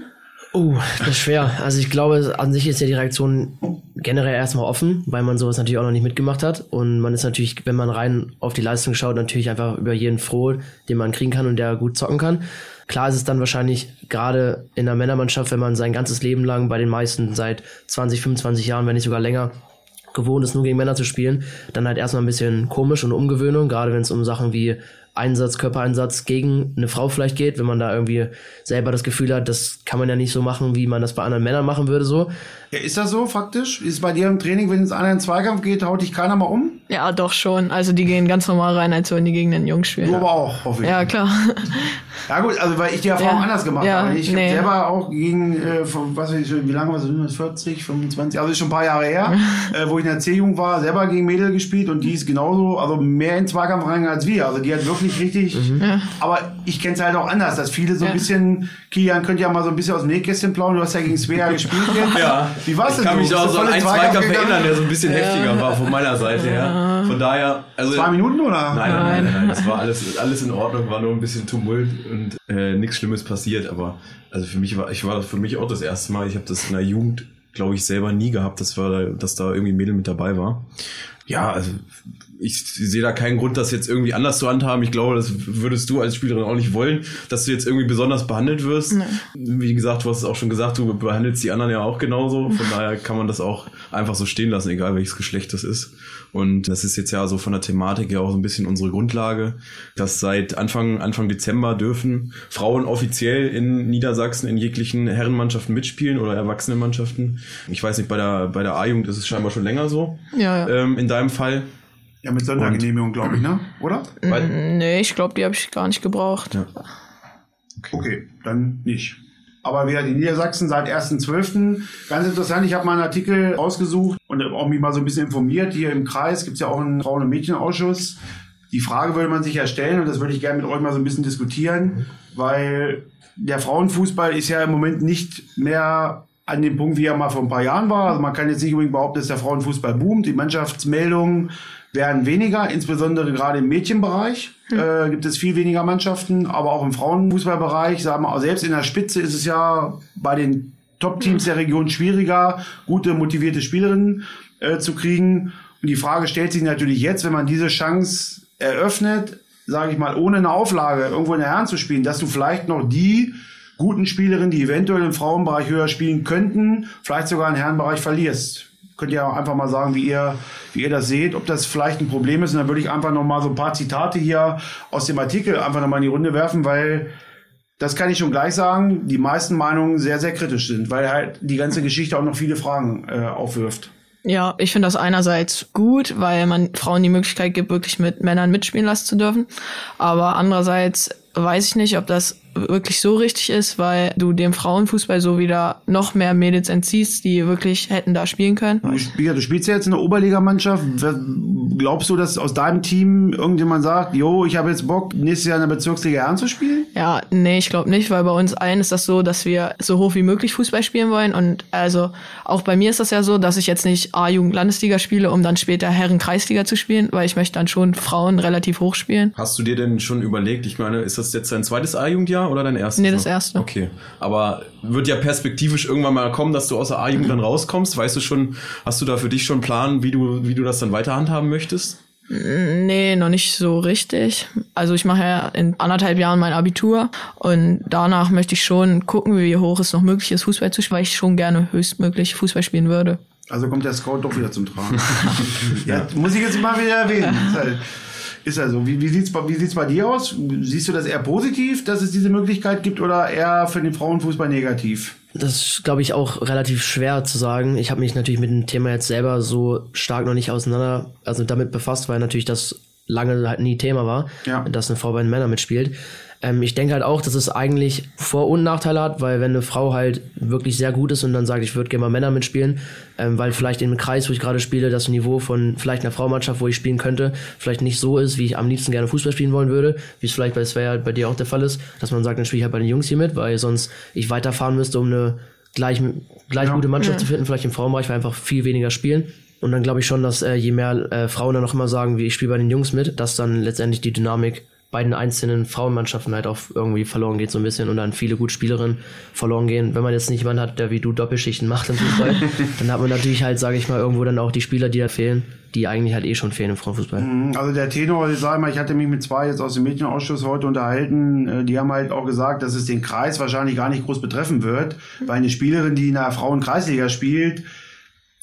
Oh, das ist schwer. Also ich glaube, an sich ist ja die Reaktion generell erstmal offen, weil man sowas natürlich auch noch nicht mitgemacht hat. Und man ist natürlich, wenn man rein auf die Leistung schaut, natürlich einfach über jeden froh, den man kriegen kann und der gut zocken kann. Klar ist es dann wahrscheinlich gerade in der Männermannschaft, wenn man sein ganzes Leben lang bei den meisten seit zwanzig, fünfundzwanzig Jahren, wenn nicht sogar länger, gewohnt ist, nur gegen Männer zu spielen, dann halt erstmal ein bisschen komisch und Umgewöhnung, gerade wenn es um Sachen wie Einsatz, Körpereinsatz gegen eine Frau vielleicht geht, wenn man da irgendwie selber das Gefühl hat, das kann man ja nicht so machen, wie man das bei anderen Männern machen würde, so. Ja, ist das so faktisch? Ist bei dir im Training, wenn jetzt einer in den Zweikampf geht, haut dich keiner mal um? Ja, doch schon. Also die gehen ganz normal rein, als wenn die gegen den Jungs spielen. Du aber auch, hoffe ich. Ja, klar. Ja gut, also weil ich die Erfahrung ja, anders gemacht ja, habe. Ich nee. habe selber auch gegen, äh, von, was weiß ich, wie lange war das, vierzig, fünfundzwanzig, also ist schon ein paar Jahre her, äh, wo ich in der C-Jugend war, selber gegen Mädel gespielt und die ist genauso, also mehr in den Zweikampf reingegangen als wir. Also die hat wirklich richtig, mhm. ja. aber ich kenne es halt auch anders, dass viele so ein ja. bisschen, Kian könnt ja mal so ein bisschen aus dem Nähkästchen plaudern, du hast ja gegen Svea gespielt jetzt. Ja. Wie war's denn? Ich kann mich auch so an einen Zweikampf erinnern, der so ein bisschen ja. heftiger war von meiner Seite her. Ja. Von daher, also zwei Minuten oder? Nein, nein, nein, nein, nein. Das war alles, alles in Ordnung, war nur ein bisschen Tumult und äh, nichts Schlimmes passiert. Aber also für mich war, ich war für mich auch das erste Mal. Ich habe das in der Jugend, glaube ich, selber nie gehabt, dass war, dass da irgendwie ein Mädel mit dabei war. Ja, also ich sehe da keinen Grund, das jetzt irgendwie anders zu handhaben. Ich glaube, das würdest du als Spielerin auch nicht wollen, dass du jetzt irgendwie besonders behandelt wirst. Nee. Wie gesagt, du hast es auch schon gesagt, du behandelst die anderen ja auch genauso. Von daher kann man das auch einfach so stehen lassen, egal welches Geschlecht das ist. Und das ist jetzt ja so von der Thematik ja auch so ein bisschen unsere Grundlage, dass seit Anfang, Anfang Dezember dürfen Frauen offiziell in Niedersachsen in jeglichen Herrenmannschaften mitspielen oder Erwachsenenmannschaften. Ich weiß nicht, bei der, bei der A-Jugend ist es scheinbar schon länger so. Ja, ja. Ähm, in deinem Fall. Ja, mit Sondergenehmigung, glaube ich, ne? Oder? N- nee, ich glaube, die habe ich gar nicht gebraucht. Ja. Okay. okay, dann nicht. Aber wir in Niedersachsen seit ersten zwölften Ganz interessant, ich habe mal einen Artikel ausgesucht und auch mich mal so ein bisschen informiert. Hier im Kreis gibt es ja auch einen Frauen- und Mädchenausschuss. Die Frage würde man sich ja stellen und das würde ich gerne mit euch mal so ein bisschen diskutieren, weil der Frauenfußball ist ja im Moment nicht mehr an dem Punkt, wie er mal vor ein paar Jahren war. Also man kann jetzt nicht unbedingt behaupten, dass der Frauenfußball boomt. Die Mannschaftsmeldungen werden weniger, insbesondere gerade im Mädchenbereich äh, gibt es viel weniger Mannschaften, aber auch im Frauenfußballbereich, sagen wir, selbst in der Spitze ist es ja bei den Top-Teams der Region schwieriger, gute, motivierte Spielerinnen äh, zu kriegen. Und die Frage stellt sich natürlich jetzt, wenn man diese Chance eröffnet, sage ich mal, ohne eine Auflage irgendwo in der Herren zu spielen, dass du vielleicht noch die guten Spielerinnen, die eventuell im Frauenbereich höher spielen könnten, vielleicht sogar im Herrenbereich verlierst. Könnt ihr auch einfach mal sagen, wie ihr, wie ihr das seht, ob das vielleicht ein Problem ist. Und dann würde ich einfach nochmal so ein paar Zitate hier aus dem Artikel einfach nochmal in die Runde werfen, weil das kann ich schon gleich sagen, die meisten Meinungen sehr, sehr kritisch sind, weil halt die ganze Geschichte auch noch viele Fragen äh, aufwirft. Ja, ich finde das einerseits gut, weil man Frauen die Möglichkeit gibt, wirklich mit Männern mitspielen lassen zu dürfen. Aber andererseits weiß ich nicht, ob das wirklich so richtig ist, weil du dem Frauenfußball so wieder noch mehr Mädels entziehst, die wirklich hätten da spielen können. Du, ja, du spielst ja jetzt in der Oberligamannschaft. glaubst du, dass aus deinem Team irgendjemand sagt, jo, ich habe jetzt Bock, nächstes Jahr in der Bezirksliga anzuspielen? Ja, nee, ich glaube nicht, weil bei uns allen ist das so, dass wir so hoch wie möglich Fußball spielen wollen. Und also auch bei mir ist das ja so, dass ich jetzt nicht A-Jugend-Landesliga spiele, um dann später Herren-Kreisliga zu spielen, weil ich möchte dann schon Frauen relativ hoch spielen. Hast du dir denn schon überlegt, ich meine, ist das jetzt dein zweites A-Jugendjahr oder dein erstes? Nee, das erste. Okay, aber wird ja perspektivisch irgendwann mal kommen, dass du aus der A-Jugend dann rauskommst. Weißt du schon, hast du da für dich schon einen Plan, wie du, wie du das dann weiter handhaben möchtest? Nee, noch nicht so richtig. Also ich mache ja in anderthalb Jahren mein Abitur und danach möchte ich schon gucken, wie hoch es noch möglich ist, Fußball zu spielen, weil ich schon gerne höchstmöglich Fußball spielen würde. Also kommt der Scout doch wieder zum Tragen. Ja, muss ich jetzt mal wieder erwähnen. Ist halt, ist halt so. Wie, wie sieht's bei, wie sieht's bei dir aus? Siehst du das eher positiv, dass es diese Möglichkeit gibt oder eher für den Frauenfußball negativ? Das ist, glaube ich, auch relativ schwer zu sagen. Ich habe mich natürlich mit dem Thema jetzt selber so stark noch nicht auseinander, also damit befasst, weil natürlich das lange halt nie Thema war, ja, dass eine Frau bei den Männern mitspielt. Ähm, ich denke halt auch, dass es eigentlich Vor- und Nachteile hat, weil wenn eine Frau halt wirklich sehr gut ist und dann sagt, ich würde gerne mal Männer mitspielen, ähm, weil vielleicht im Kreis, wo ich gerade spiele, das Niveau von vielleicht einer Frauenmannschaft, wo ich spielen könnte, vielleicht nicht so ist, wie ich am liebsten gerne Fußball spielen wollen würde, wie es vielleicht bei Svea halt bei dir auch der Fall ist, dass man sagt, dann spiele ich halt bei den Jungs hier mit, weil sonst ich weiterfahren müsste, um eine gleich, gleich ja. gute Mannschaft ja. zu finden, vielleicht im Frauenbereich, weil einfach viel weniger spielen. Und dann glaube ich schon, dass äh, je mehr äh, Frauen dann noch immer sagen, wie ich spiele bei den Jungs mit, dass dann letztendlich die Dynamik bei den einzelnen Frauenmannschaften halt auch irgendwie verloren geht so ein bisschen und dann viele gute Spielerinnen verloren gehen. Wenn man jetzt nicht jemanden hat, der wie du Doppelschichten macht im Fußball, dann hat man natürlich halt, sage ich mal, irgendwo dann auch die Spieler, die da fehlen, die eigentlich halt eh schon fehlen im Frauenfußball. Also der Tenor, ich sage mal, ich hatte mich mit zwei jetzt aus dem Mädchenausschuss heute unterhalten, die haben halt auch gesagt, dass es den Kreis wahrscheinlich gar nicht groß betreffen wird, weil eine Spielerin, die in einer Frauenkreisliga spielt,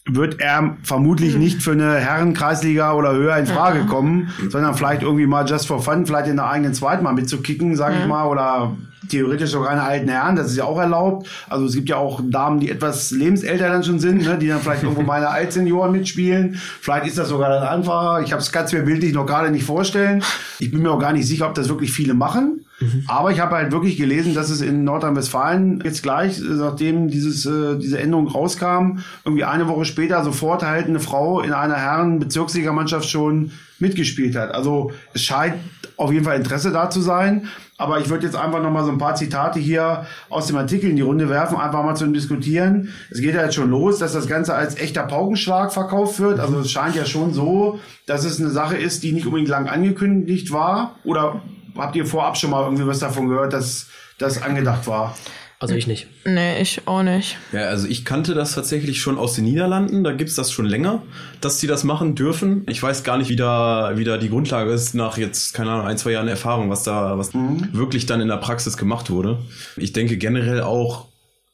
wird er vermutlich nicht für eine Herrenkreisliga oder höher in Frage kommen, ja. sondern vielleicht irgendwie mal just for fun, vielleicht in der eigenen Zweit mal mitzukicken, sage ja. ich mal, oder theoretisch sogar in alten Herren, das ist ja auch erlaubt. Also es gibt ja auch Damen, die etwas lebensälter dann schon sind, ne, die dann vielleicht irgendwo meine Altsenioren mitspielen. Vielleicht ist das sogar dann einfacher. Ich habe es ganz mir bildlich noch gerade nicht vorstellen. Ich bin mir auch gar nicht sicher, ob das wirklich viele machen. Mhm. Aber ich habe halt wirklich gelesen, dass es in Nordrhein-Westfalen jetzt gleich, nachdem dieses, äh, diese Änderung rauskam, irgendwie eine Woche später sofort halt eine Frau in einer Herren-Bezirksligamannschaft schon mitgespielt hat. Also es scheint auf jeden Fall Interesse da zu sein. Aber ich würde jetzt einfach nochmal so ein paar Zitate hier aus dem Artikel in die Runde werfen, einfach mal zu diskutieren. Es geht ja jetzt schon los, dass das Ganze als echter Paukenschlag verkauft wird. Also es scheint ja schon so, dass es eine Sache ist, die nicht unbedingt lang angekündigt war. Oder habt ihr vorab schon mal irgendwie was davon gehört, dass das angedacht war? Also ich nicht. Nee, ich auch nicht. Ja, also ich kannte das tatsächlich schon aus den Niederlanden. Da gibt's das schon länger, dass die das machen dürfen. Ich weiß gar nicht, wie da, wie da die Grundlage ist nach jetzt, keine Ahnung, ein, zwei Jahren Erfahrung, was da was mhm. wirklich dann in der Praxis gemacht wurde. Ich denke generell auch,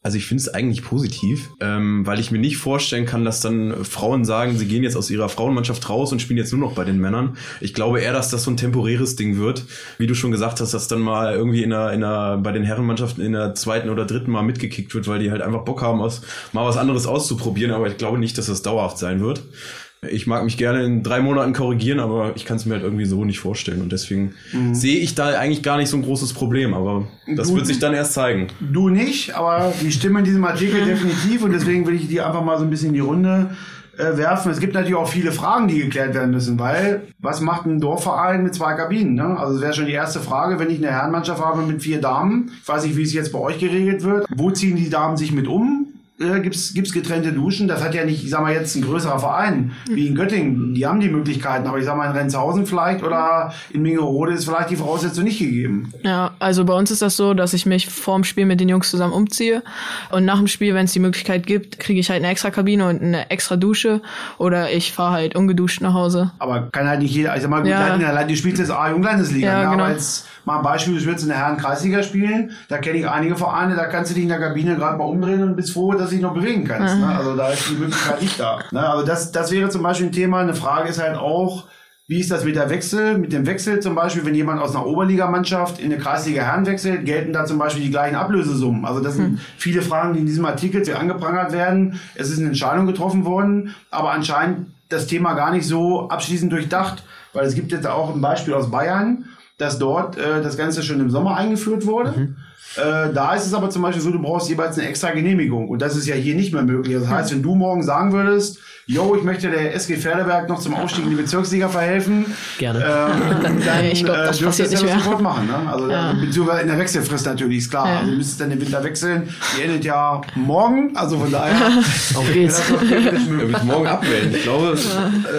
also ich finde es eigentlich positiv, ähm, weil ich mir nicht vorstellen kann, dass dann Frauen sagen, sie gehen jetzt aus ihrer Frauenmannschaft raus und spielen jetzt nur noch bei den Männern. Ich glaube eher, dass das so ein temporäres Ding wird, wie du schon gesagt hast, dass dann mal irgendwie in der, in der, bei den Herrenmannschaften in der zweiten oder dritten mal mitgekickt wird, weil die halt einfach Bock haben, aus, mal was anderes auszuprobieren. Aber ich glaube nicht, dass das dauerhaft sein wird. Ich mag mich gerne in drei Monaten korrigieren, aber ich kann es mir halt irgendwie so nicht vorstellen. Und deswegen mhm. sehe ich da eigentlich gar nicht so ein großes Problem. Aber das du, wird sich dann erst zeigen. Du nicht, aber die Stimme in diesem Artikel definitiv. Und deswegen will ich die einfach mal so ein bisschen in die Runde äh, werfen. Es gibt natürlich auch viele Fragen, die geklärt werden müssen. Weil, was macht ein Dorfverein mit zwei Kabinen? Ne? Also es wäre schon die erste Frage, wenn ich eine Herrenmannschaft habe mit vier Damen. Ich weiß nicht, wie es jetzt bei euch geregelt wird. Wo ziehen die Damen sich mit um? Gibt's, gibt's getrennte Duschen, das hat ja nicht, ich sag mal jetzt ein größerer Verein, wie in Göttingen, die haben die Möglichkeiten, aber ich sag mal in Renshausen vielleicht oder in Mingerode ist vielleicht die Voraussetzung nicht gegeben. Ja, also bei uns ist das so, dass ich mich vorm Spiel mit den Jungs zusammen umziehe und nach dem Spiel, wenn es die Möglichkeit gibt, kriege ich halt eine extra Kabine und eine extra Dusche oder ich fahre halt ungeduscht nach Hause. Aber kann halt nicht jeder, ich sag mal, gut, ja. halt, du spielst jetzt A-Jugend-Landesliga, ja, genau. aber jetzt mal ein Beispiel, du willst in der Herren-Kreisliga spielen, da kenne ich einige Vereine, da kannst du dich in der Kabine gerade mal umdrehen und bist froh, dass du dich noch bewegen kannst. Ne? Also da ist die Möglichkeit nicht da. Ne? Also das, das wäre zum Beispiel ein Thema. Eine Frage ist halt auch, wie ist das mit der Wechsel, mit dem Wechsel zum Beispiel, wenn jemand aus einer Oberligamannschaft in eine Kreisliga Herren wechselt, gelten da zum Beispiel die gleichen Ablösesummen. Also das sind viele Fragen, die in diesem Artikel angeprangert werden. Es ist eine Entscheidung getroffen worden, aber anscheinend das Thema gar nicht so abschließend durchdacht, weil es gibt jetzt auch ein Beispiel aus Bayern, dass dort äh, das Ganze schon im Sommer eingeführt wurde. Mhm. Äh, da ist es aber zum Beispiel so, du brauchst jeweils eine extra Genehmigung und das ist ja hier nicht mehr möglich. Das heißt, wenn du morgen sagen würdest, yo, ich möchte der S G Pferdeberg noch zum Aufstieg in die Bezirksliga verhelfen, gerne. Ähm, dann ich glaub, das äh, dürft ihr das ja mehr. sofort machen. Ne? Also, ja. Beziehungsweise in der Wechselfrist natürlich, ist klar. Ja. Also, du müsstest dann den Winter wechseln. Die endet ja morgen, also von daher. Auf geht's. Ich morgen abmelden. Ich glaube,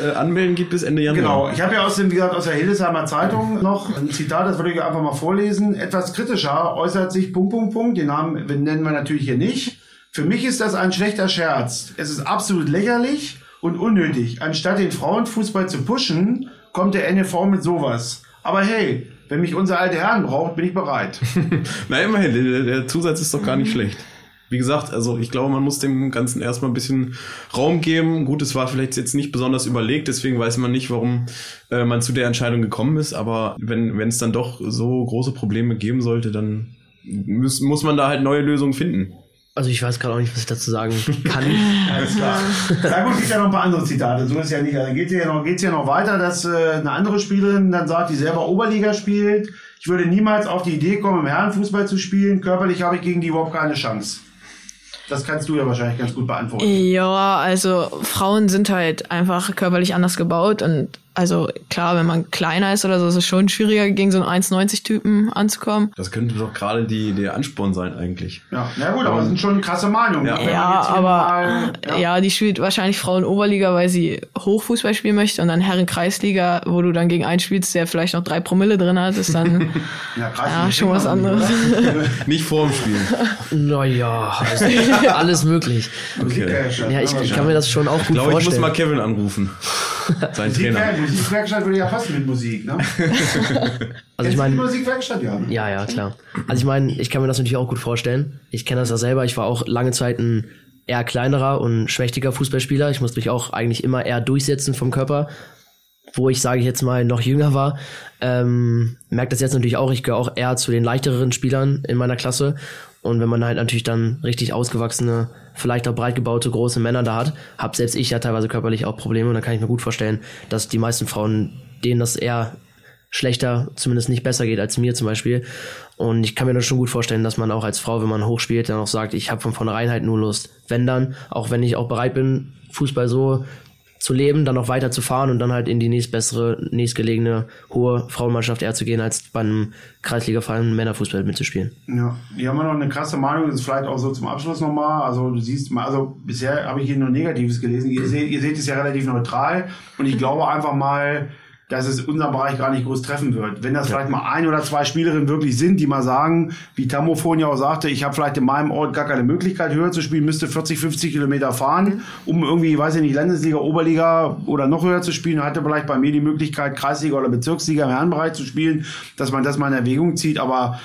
ja. äh, anmelden geht bis Ende Januar. Genau. Ich habe ja aus dem, wie gesagt, aus der Hildesheimer Zeitung noch ein Zitat, das würde ich einfach mal vorlesen. Etwas kritischer äußert sich Punkt, Punkt, Punkt. Den Namen nennen wir natürlich hier nicht. Für mich ist das ein schlechter Scherz. Es ist absolut lächerlich und unnötig. Anstatt den Frauenfußball zu pushen, kommt der N F V mit sowas. Aber hey, wenn mich unser alte Herren braucht, bin ich bereit. Na immerhin, der, der Zusatz ist doch gar nicht schlecht. Wie gesagt, also ich glaube, man muss dem Ganzen erstmal ein bisschen Raum geben. Gut, es war vielleicht jetzt nicht besonders überlegt, deswegen weiß man nicht, warum äh, man zu der Entscheidung gekommen ist. Aber wenn wenn es dann doch so große Probleme geben sollte, dann muss, muss man da halt neue Lösungen finden. Also ich weiß gerade auch nicht, was ich dazu sagen kann. Alles klar. Na gut, gibt ja noch ein paar andere Zitate. So ist ja nicht. Also geht es ja noch, geht's ja noch weiter, dass äh, eine andere Spielerin dann sagt, die selber Oberliga spielt. Ich würde niemals auf die Idee kommen, im Herrenfußball zu spielen. Körperlich habe ich gegen die überhaupt keine Chance. Das kannst du ja wahrscheinlich ganz gut beantworten. Ja, also Frauen sind halt einfach körperlich anders gebaut und also klar, wenn man kleiner ist oder so, ist es schon schwieriger, gegen so einen eins neunzig Typen anzukommen. Das könnte doch gerade die der Ansporn sein eigentlich. Ja, na gut, aber das sind schon krasse Meinungen. Ja, ja aber mal, ja. ja, die spielt wahrscheinlich Frauen-Oberliga, weil sie Hochfußball spielen möchte und dann Herren-Kreisliga, wo du dann gegen einen spielst, der vielleicht noch drei Promille drin hat, ist dann ja, ja, schon was anderes. Nicht vorm Spielen. Naja, also alles möglich. Okay. Okay. Ja, ich, ich kann mir das schon auch gut ich glaub, vorstellen. Ich glaube, ich muss mal Kevin anrufen. Sein Trainer. Musikwerkstatt würde ja fast mit Musik, ne? Also ich meine, Musikwerkstatt, ja. Ja, ja, klar. Also ich meine, ich kann mir das natürlich auch gut vorstellen. Ich kenne das ja selber. Ich war auch lange Zeit ein eher kleinerer und schmächtiger Fußballspieler. Ich musste mich auch eigentlich immer eher durchsetzen vom Körper, wo ich, sage ich jetzt mal, noch jünger war. Ähm, merke das jetzt natürlich auch. Ich gehöre auch eher zu den leichteren Spielern in meiner Klasse. Und wenn man halt natürlich dann richtig ausgewachsene, vielleicht auch breit gebaute, große Männer da hat, hab selbst ich ja teilweise körperlich auch Probleme und da kann ich mir gut vorstellen, dass die meisten Frauen, denen das eher schlechter, zumindest nicht besser geht als mir zum Beispiel. Und ich kann mir das schon gut vorstellen, dass man auch als Frau, wenn man hochspielt, dann auch sagt, ich habe von vornherein halt nur Lust. Wenn dann, auch wenn ich auch bereit bin, Fußball so zu leben, dann auch weiter zu fahren und dann halt in die nächstbessere, nächstgelegene, hohe Frauenmannschaft eher zu gehen, als bei einem Kreisliga-Verein Männerfußball mitzuspielen. Ja, hier haben wir noch eine krasse Meinung, das ist vielleicht auch so zum Abschluss nochmal, also du siehst mal, also bisher habe ich hier nur Negatives gelesen, ihr seht, ihr seht es ja relativ neutral und ich glaube einfach mal, dass es unseren Bereich gar nicht groß treffen wird. Wenn das ja. vielleicht mal ein oder zwei Spielerinnen wirklich sind, die mal sagen, wie Tammo vorhin ja auch sagte, ich habe vielleicht in meinem Ort gar keine Möglichkeit, höher zu spielen, müsste vierzig, fünfzig Kilometer fahren, um irgendwie, weiß ich nicht, Landesliga, Oberliga oder noch höher zu spielen, hatte vielleicht bei mir die Möglichkeit, Kreisliga oder Bezirksliga im Herrenbereich zu spielen, dass man das mal in Erwägung zieht, aber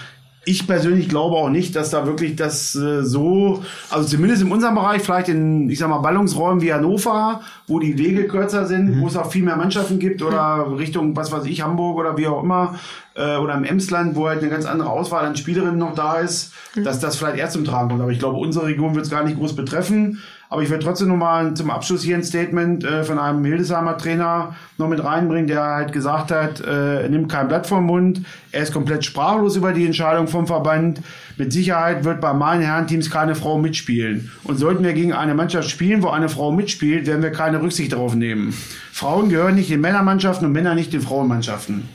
ich persönlich glaube auch nicht, dass da wirklich das äh, so, also zumindest in unserem Bereich, vielleicht in, ich sag mal, Ballungsräumen wie Hannover, wo die Wege kürzer sind, mhm. wo es auch viel mehr Mannschaften gibt oder Richtung, was weiß ich, Hamburg oder wie auch immer, äh, oder im Emsland, wo halt eine ganz andere Auswahl an Spielerinnen noch da ist, mhm. dass das vielleicht erst zum Tragen kommt. Aber ich glaube, unsere Region wird es gar nicht groß betreffen. Aber ich werde trotzdem nochmal zum Abschluss hier ein Statement äh, von einem Hildesheimer Trainer noch mit reinbringen, der halt gesagt hat, äh, er nimmt kein Blatt vom Mund, er ist komplett sprachlos über die Entscheidung vom Verband. Mit Sicherheit wird bei meinen Herrenteams keine Frau mitspielen. Und sollten wir gegen eine Mannschaft spielen, wo eine Frau mitspielt, werden wir keine Rücksicht darauf nehmen. Frauen gehören nicht den Männermannschaften und Männer nicht den Frauenmannschaften.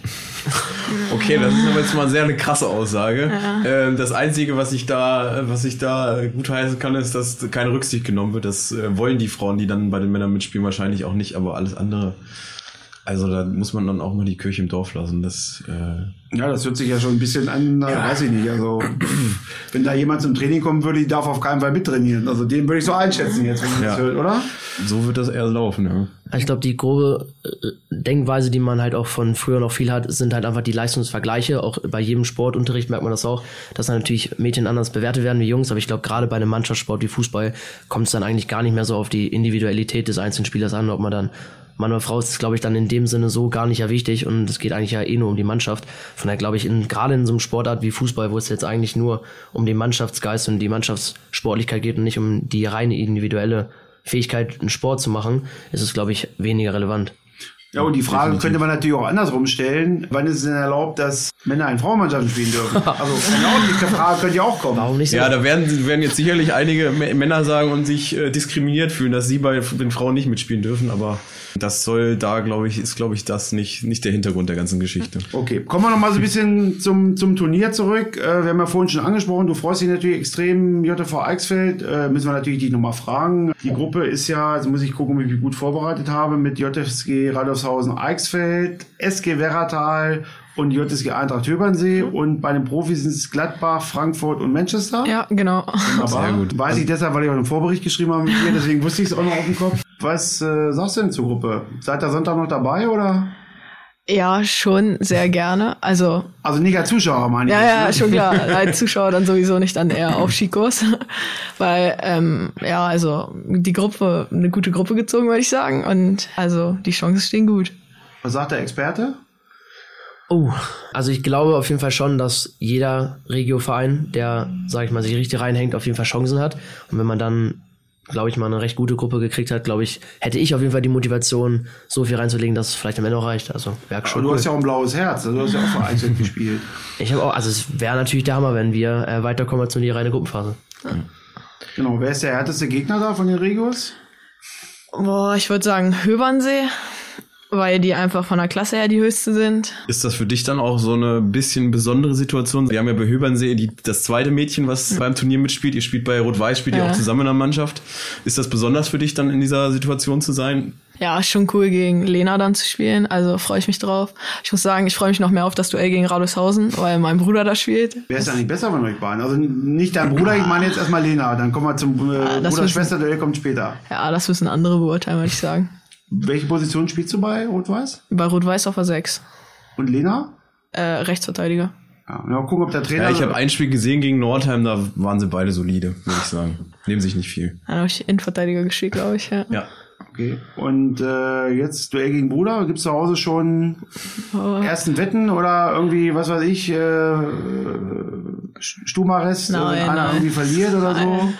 Okay, das ist aber jetzt mal sehr eine krasse Aussage. Ja. Das Einzige, was ich da, was ich da gutheißen kann, ist, dass keine Rücksicht genommen wird. Das wollen die Frauen, die dann bei den Männern mitspielen, wahrscheinlich auch nicht, aber alles andere. Also da muss man dann auch mal die Kirche im Dorf lassen. Das, äh ja, das hört sich ja schon ein bisschen an, ja. weiß ich nicht. Also wenn da jemand zum Training kommen würde, die darf auf keinen Fall mittrainieren. Also den würde ich so einschätzen jetzt, wenn man ja. das hört, oder? So wird das eher laufen, ja. Ich glaube, die grobe Denkweise, die man halt auch von früher noch viel hat, sind halt einfach die Leistungsvergleiche. Auch bei jedem Sportunterricht merkt man das auch, dass dann natürlich Mädchen anders bewertet werden wie Jungs. Aber ich glaube, gerade bei einem Mannschaftssport wie Fußball kommt es dann eigentlich gar nicht mehr so auf die Individualität des einzelnen Spielers an, ob man dann Mann oder Frau ist, glaube ich, dann in dem Sinne so gar nicht ja wichtig und es geht eigentlich ja eh nur um die Mannschaft. Von daher glaube ich, in, gerade in so einem Sportart wie Fußball, wo es jetzt eigentlich nur um den Mannschaftsgeist und die Mannschaftssportlichkeit geht und nicht um die reine individuelle Fähigkeit, einen Sport zu machen, ist es, glaube ich, weniger relevant. Ja, und die Frage definitiv könnte man natürlich auch andersrum stellen. Wann ist es denn erlaubt, dass Männer in Frauenmannschaften spielen dürfen? Also genau, die Frage könnte ja auch kommen. Warum nicht so? Ja, da werden, werden jetzt sicherlich einige Männer sagen und sich äh, diskriminiert fühlen, dass sie bei den Frauen nicht mitspielen dürfen. Aber das soll da, glaube ich, ist, glaube ich, das nicht, nicht der Hintergrund der ganzen Geschichte. Okay, kommen wir nochmal so ein bisschen zum, zum Turnier zurück. Äh, wir haben ja vorhin schon angesprochen, du freust dich natürlich extrem, J V Eichsfeld. Äh, müssen wir natürlich dich nochmal fragen. Die Gruppe ist ja, also muss ich gucken, ob ich mich gut vorbereitet habe, mit J F S G Radolf Eichsfeld, S G Werratal und J S G Eintracht Hövern-See, mhm, und bei den Profis sind es Gladbach, Frankfurt und Manchester. Ja, genau. Sehr gut. Weiß ich deshalb, weil ich auch einen Vorbericht geschrieben habe mit dir, deswegen wusste ich es auch noch auf dem Kopf. Was äh, sagst du denn zur Gruppe? Seid ihr Sonntag noch dabei, oder? Ja, schon sehr gerne. Also also nicht als Zuschauer, meine ich. Ja, ja, schon klar. Als Zuschauer dann sowieso nicht, dann eher auf Skikurs. Weil, ähm, ja, also die Gruppe, eine gute Gruppe gezogen, würde ich sagen. Und also die Chancen stehen gut. Was sagt der Experte? Oh, also ich glaube auf jeden Fall schon, dass jeder Regioverein, der, sag ich mal, sich richtig reinhängt, auf jeden Fall Chancen hat. Und wenn man dann, glaube ich, mal eine recht gute Gruppe gekriegt hat, glaube ich, hätte ich auf jeden Fall die Motivation, so viel reinzulegen, dass es vielleicht am Ende auch reicht. Also wäre schon. Aber du cool. hast ja auch ein blaues Herz, also du hast ja auch vereinzelt gespielt. Ich habe auch, also es wäre natürlich der Hammer, wenn wir äh, weiterkommen als nur die reine Gruppenphase. Ja. Genau, wer ist der härteste Gegner da von den Regios? Boah, ich würde sagen Hövernsee, weil die einfach von der Klasse her die höchste sind. Ist das für dich dann auch so eine bisschen besondere Situation? Wir haben ja bei Hövernsee die, das zweite Mädchen, was mhm. beim Turnier mitspielt. Ihr spielt bei Rot-Weiß, spielt ja. ihr auch zusammen in der Mannschaft. Ist das besonders für dich dann in dieser Situation zu sein? Ja, schon cool, gegen Lena dann zu spielen. Also freue ich mich drauf. Ich muss sagen, ich freue mich noch mehr auf das Duell gegen Radolfshausen, weil mein Bruder da spielt. Wer ist eigentlich besser von euch beiden? Also nicht dein Bruder, ich meine jetzt erstmal Lena. Dann kommen wir zum äh, ja, Bruder-Schwester-Duell, kommt später. Ja, das müssen andere beurteilen, würde ich sagen. Welche Position spielst du bei Rot-Weiß? Bei Rot-Weiß auf der sechs. Und Lena? Äh, Rechtsverteidiger. Ja, mal gucken, ob der Trainer... Ja, ich habe ein Spiel gesehen gegen Nordheim, da waren sie beide solide, würde ich sagen. Nehmen sich nicht viel. Dann habe ich Innenverteidiger gespielt, glaube ich, ja. Ja. Okay. Und äh, jetzt Duell gegen Bruder. Gibt es zu Hause schon oh. ersten Wetten oder irgendwie, was weiß ich, äh, Stumarrest und einer irgendwie verliert oder nein. so?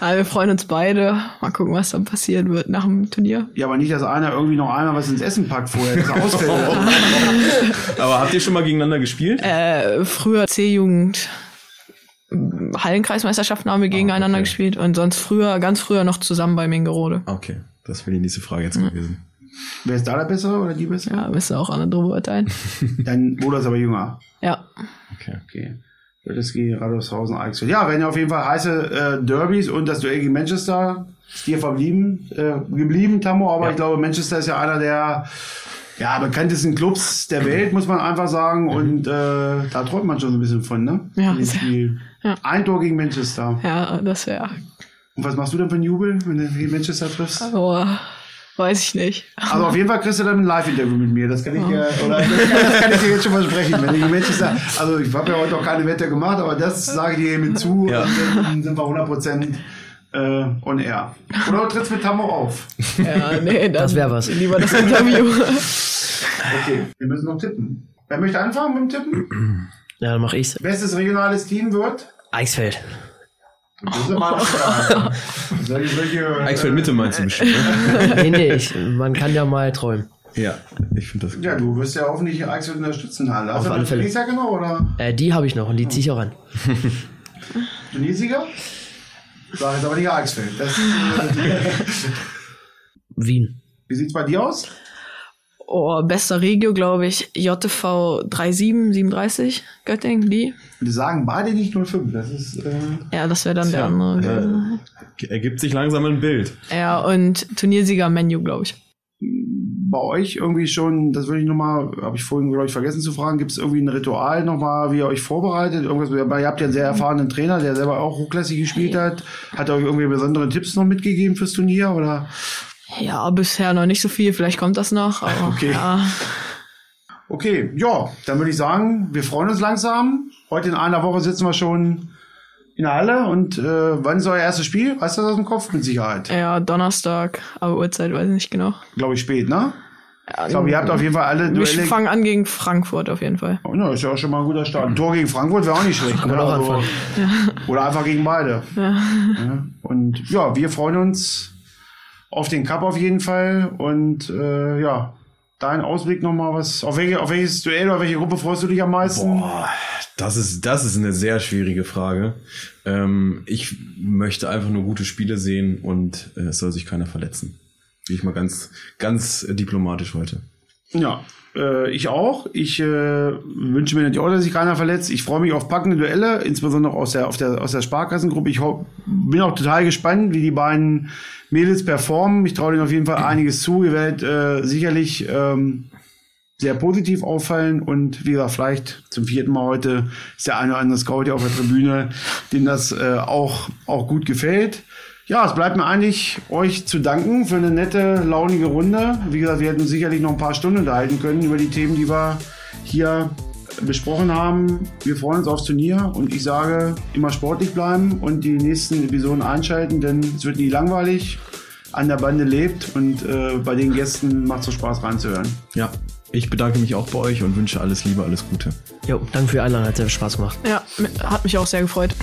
Ja, wir freuen uns beide. Mal gucken, was dann passieren wird nach dem Turnier. Ja, aber nicht, dass einer irgendwie noch einmal was ins Essen packt vorher, das ausfällt. Aber habt ihr schon mal gegeneinander gespielt? Äh, früher C-Jugend. Hallenkreismeisterschaften haben wir gegeneinander ah, okay. gespielt und sonst früher, ganz früher noch zusammen bei Mingerode. Okay, das wäre die nächste Frage jetzt mhm. gewesen. Wer ist da der Bessere oder die Bessere? Ja, wirst du auch andere beurteilen. Dein Bruder ist aber jünger. Ja. Okay, okay. J S G Radolfshausen, Eichsfeld. Ja, werden ja auf jeden Fall heiße äh, Derbys und das Duell gegen Manchester ist dir verblieben, äh, geblieben, Tammo. Aber ja. ich glaube, Manchester ist ja einer der ja, bekanntesten Clubs der Welt, muss man einfach sagen. Und äh, da träumt man schon so ein bisschen von, ne? Ja. Spiel. Ja. Ein Tor gegen Manchester. Ja, das wäre. Und was machst du denn für einen Jubel, wenn du gegen Manchester triffst? Oh. Weiß ich nicht. Also auf jeden Fall kriegst du dann ein Live-Interview mit mir. Das kann ich, oh. ja, oder, das kann, das kann ich dir jetzt schon versprechen. Wenn ich Menschen sage, also ich habe ja heute noch keine Wette gemacht, aber das sage ich dir hiermit zu. Ja. Und dann sind wir hundert Prozent äh, on air. Oder du trittst mit Tammo auf. Ja, nee, das wäre was. Lieber das Interview. Okay, wir müssen noch tippen. Wer möchte anfangen mit dem Tippen? Ja, dann mache ich's. Bestes regionales Team wird? Eichsfeld. Eichsfeld Mitte meinst du bestimmt, ne? Nee, nee, ich, man kann ja mal träumen. Ja, ich finde das gut. Ja, du wirst ja hoffentlich Eichsfeld unterstützen, Halle. Auf alle Fälle. Tunesieger noch, oder? Äh, die habe ich noch und die ziehe ich auch an. Tunesieger? Sag jetzt aber nicht Eichsfeld. Das ist Wien. Wie sieht's bei dir aus? Oh, bester Regio, glaube ich, J T V drei sieben drei sieben Göttingen, die. Die sagen beide nicht null fünf, das ist... Äh, ja, das wäre dann tja, der andere. Äh, ergibt sich langsam ein Bild. Ja, und Turniersieger-Menu, glaube ich. Bei euch irgendwie schon, das würde ich nochmal, habe ich vorhin, glaube ich, vergessen zu fragen, gibt es irgendwie ein Ritual nochmal, wie ihr euch vorbereitet? Irgendwas, ihr habt ja einen sehr erfahrenen Trainer, der selber auch hochklassig gespielt hat. Hat er euch irgendwie besondere Tipps noch mitgegeben fürs Turnier, oder... Ja, bisher noch nicht so viel, vielleicht kommt das noch. Aber okay. Ja. Okay, ja, dann würde ich sagen, wir freuen uns langsam. Heute in einer Woche sitzen wir schon in der Halle und äh, wann ist euer erstes Spiel? Weißt du das aus dem Kopf mit Sicherheit? Ja, Donnerstag, aber Uhrzeit weiß ich nicht genau. Glaube ich spät, ne? Ja, ich glaube, ihr habt auf jeden Fall alle Duelle. Wir fangen an gegen Frankfurt auf jeden Fall. Oh, na, ist ja auch schon mal ein guter Start. Ein Tor gegen Frankfurt wäre auch nicht schlecht. Oder, also, ja. oder einfach gegen beide. Ja. Ja. Und ja, wir freuen uns auf den Cup auf jeden Fall und äh, ja, dein Ausblick nochmal, was, auf, welche, auf welches Duell oder welche Gruppe freust du dich am meisten? Boah, das ist, das ist eine sehr schwierige Frage. Ähm, ich möchte einfach nur gute Spiele sehen und äh, es soll sich keiner verletzen. Bin ich mal ganz, ganz diplomatisch heute. Ja, äh, ich auch. Ich äh, wünsche mir natürlich auch, dass sich keiner verletzt. Ich freue mich auf packende Duelle, insbesondere aus der, auf der, aus der Sparkassengruppe. Ich ho- bin auch total gespannt, wie die beiden Mädels performen. Ich traue denen auf jeden Fall einiges zu. Ihr werdet äh, sicherlich ähm, sehr positiv auffallen. Und wie gesagt, vielleicht zum vierten Mal heute ist der eine oder andere Scout hier auf der Tribüne, dem das äh, auch, auch gut gefällt. Ja, es bleibt mir eigentlich, euch zu danken für eine nette, launige Runde. Wie gesagt, wir hätten uns sicherlich noch ein paar Stunden unterhalten können über die Themen, die wir hier besprochen haben. Wir freuen uns aufs Turnier und ich sage, immer sportlich bleiben und die nächsten Episoden einschalten, denn es wird nie langweilig. An der Bande lebt und äh, bei den Gästen macht es so Spaß reinzuhören. Ja, ich bedanke mich auch bei euch und wünsche alles Liebe, alles Gute. Jo, danke für die Einladung, hat sehr viel Spaß gemacht. Ja, hat mich auch sehr gefreut.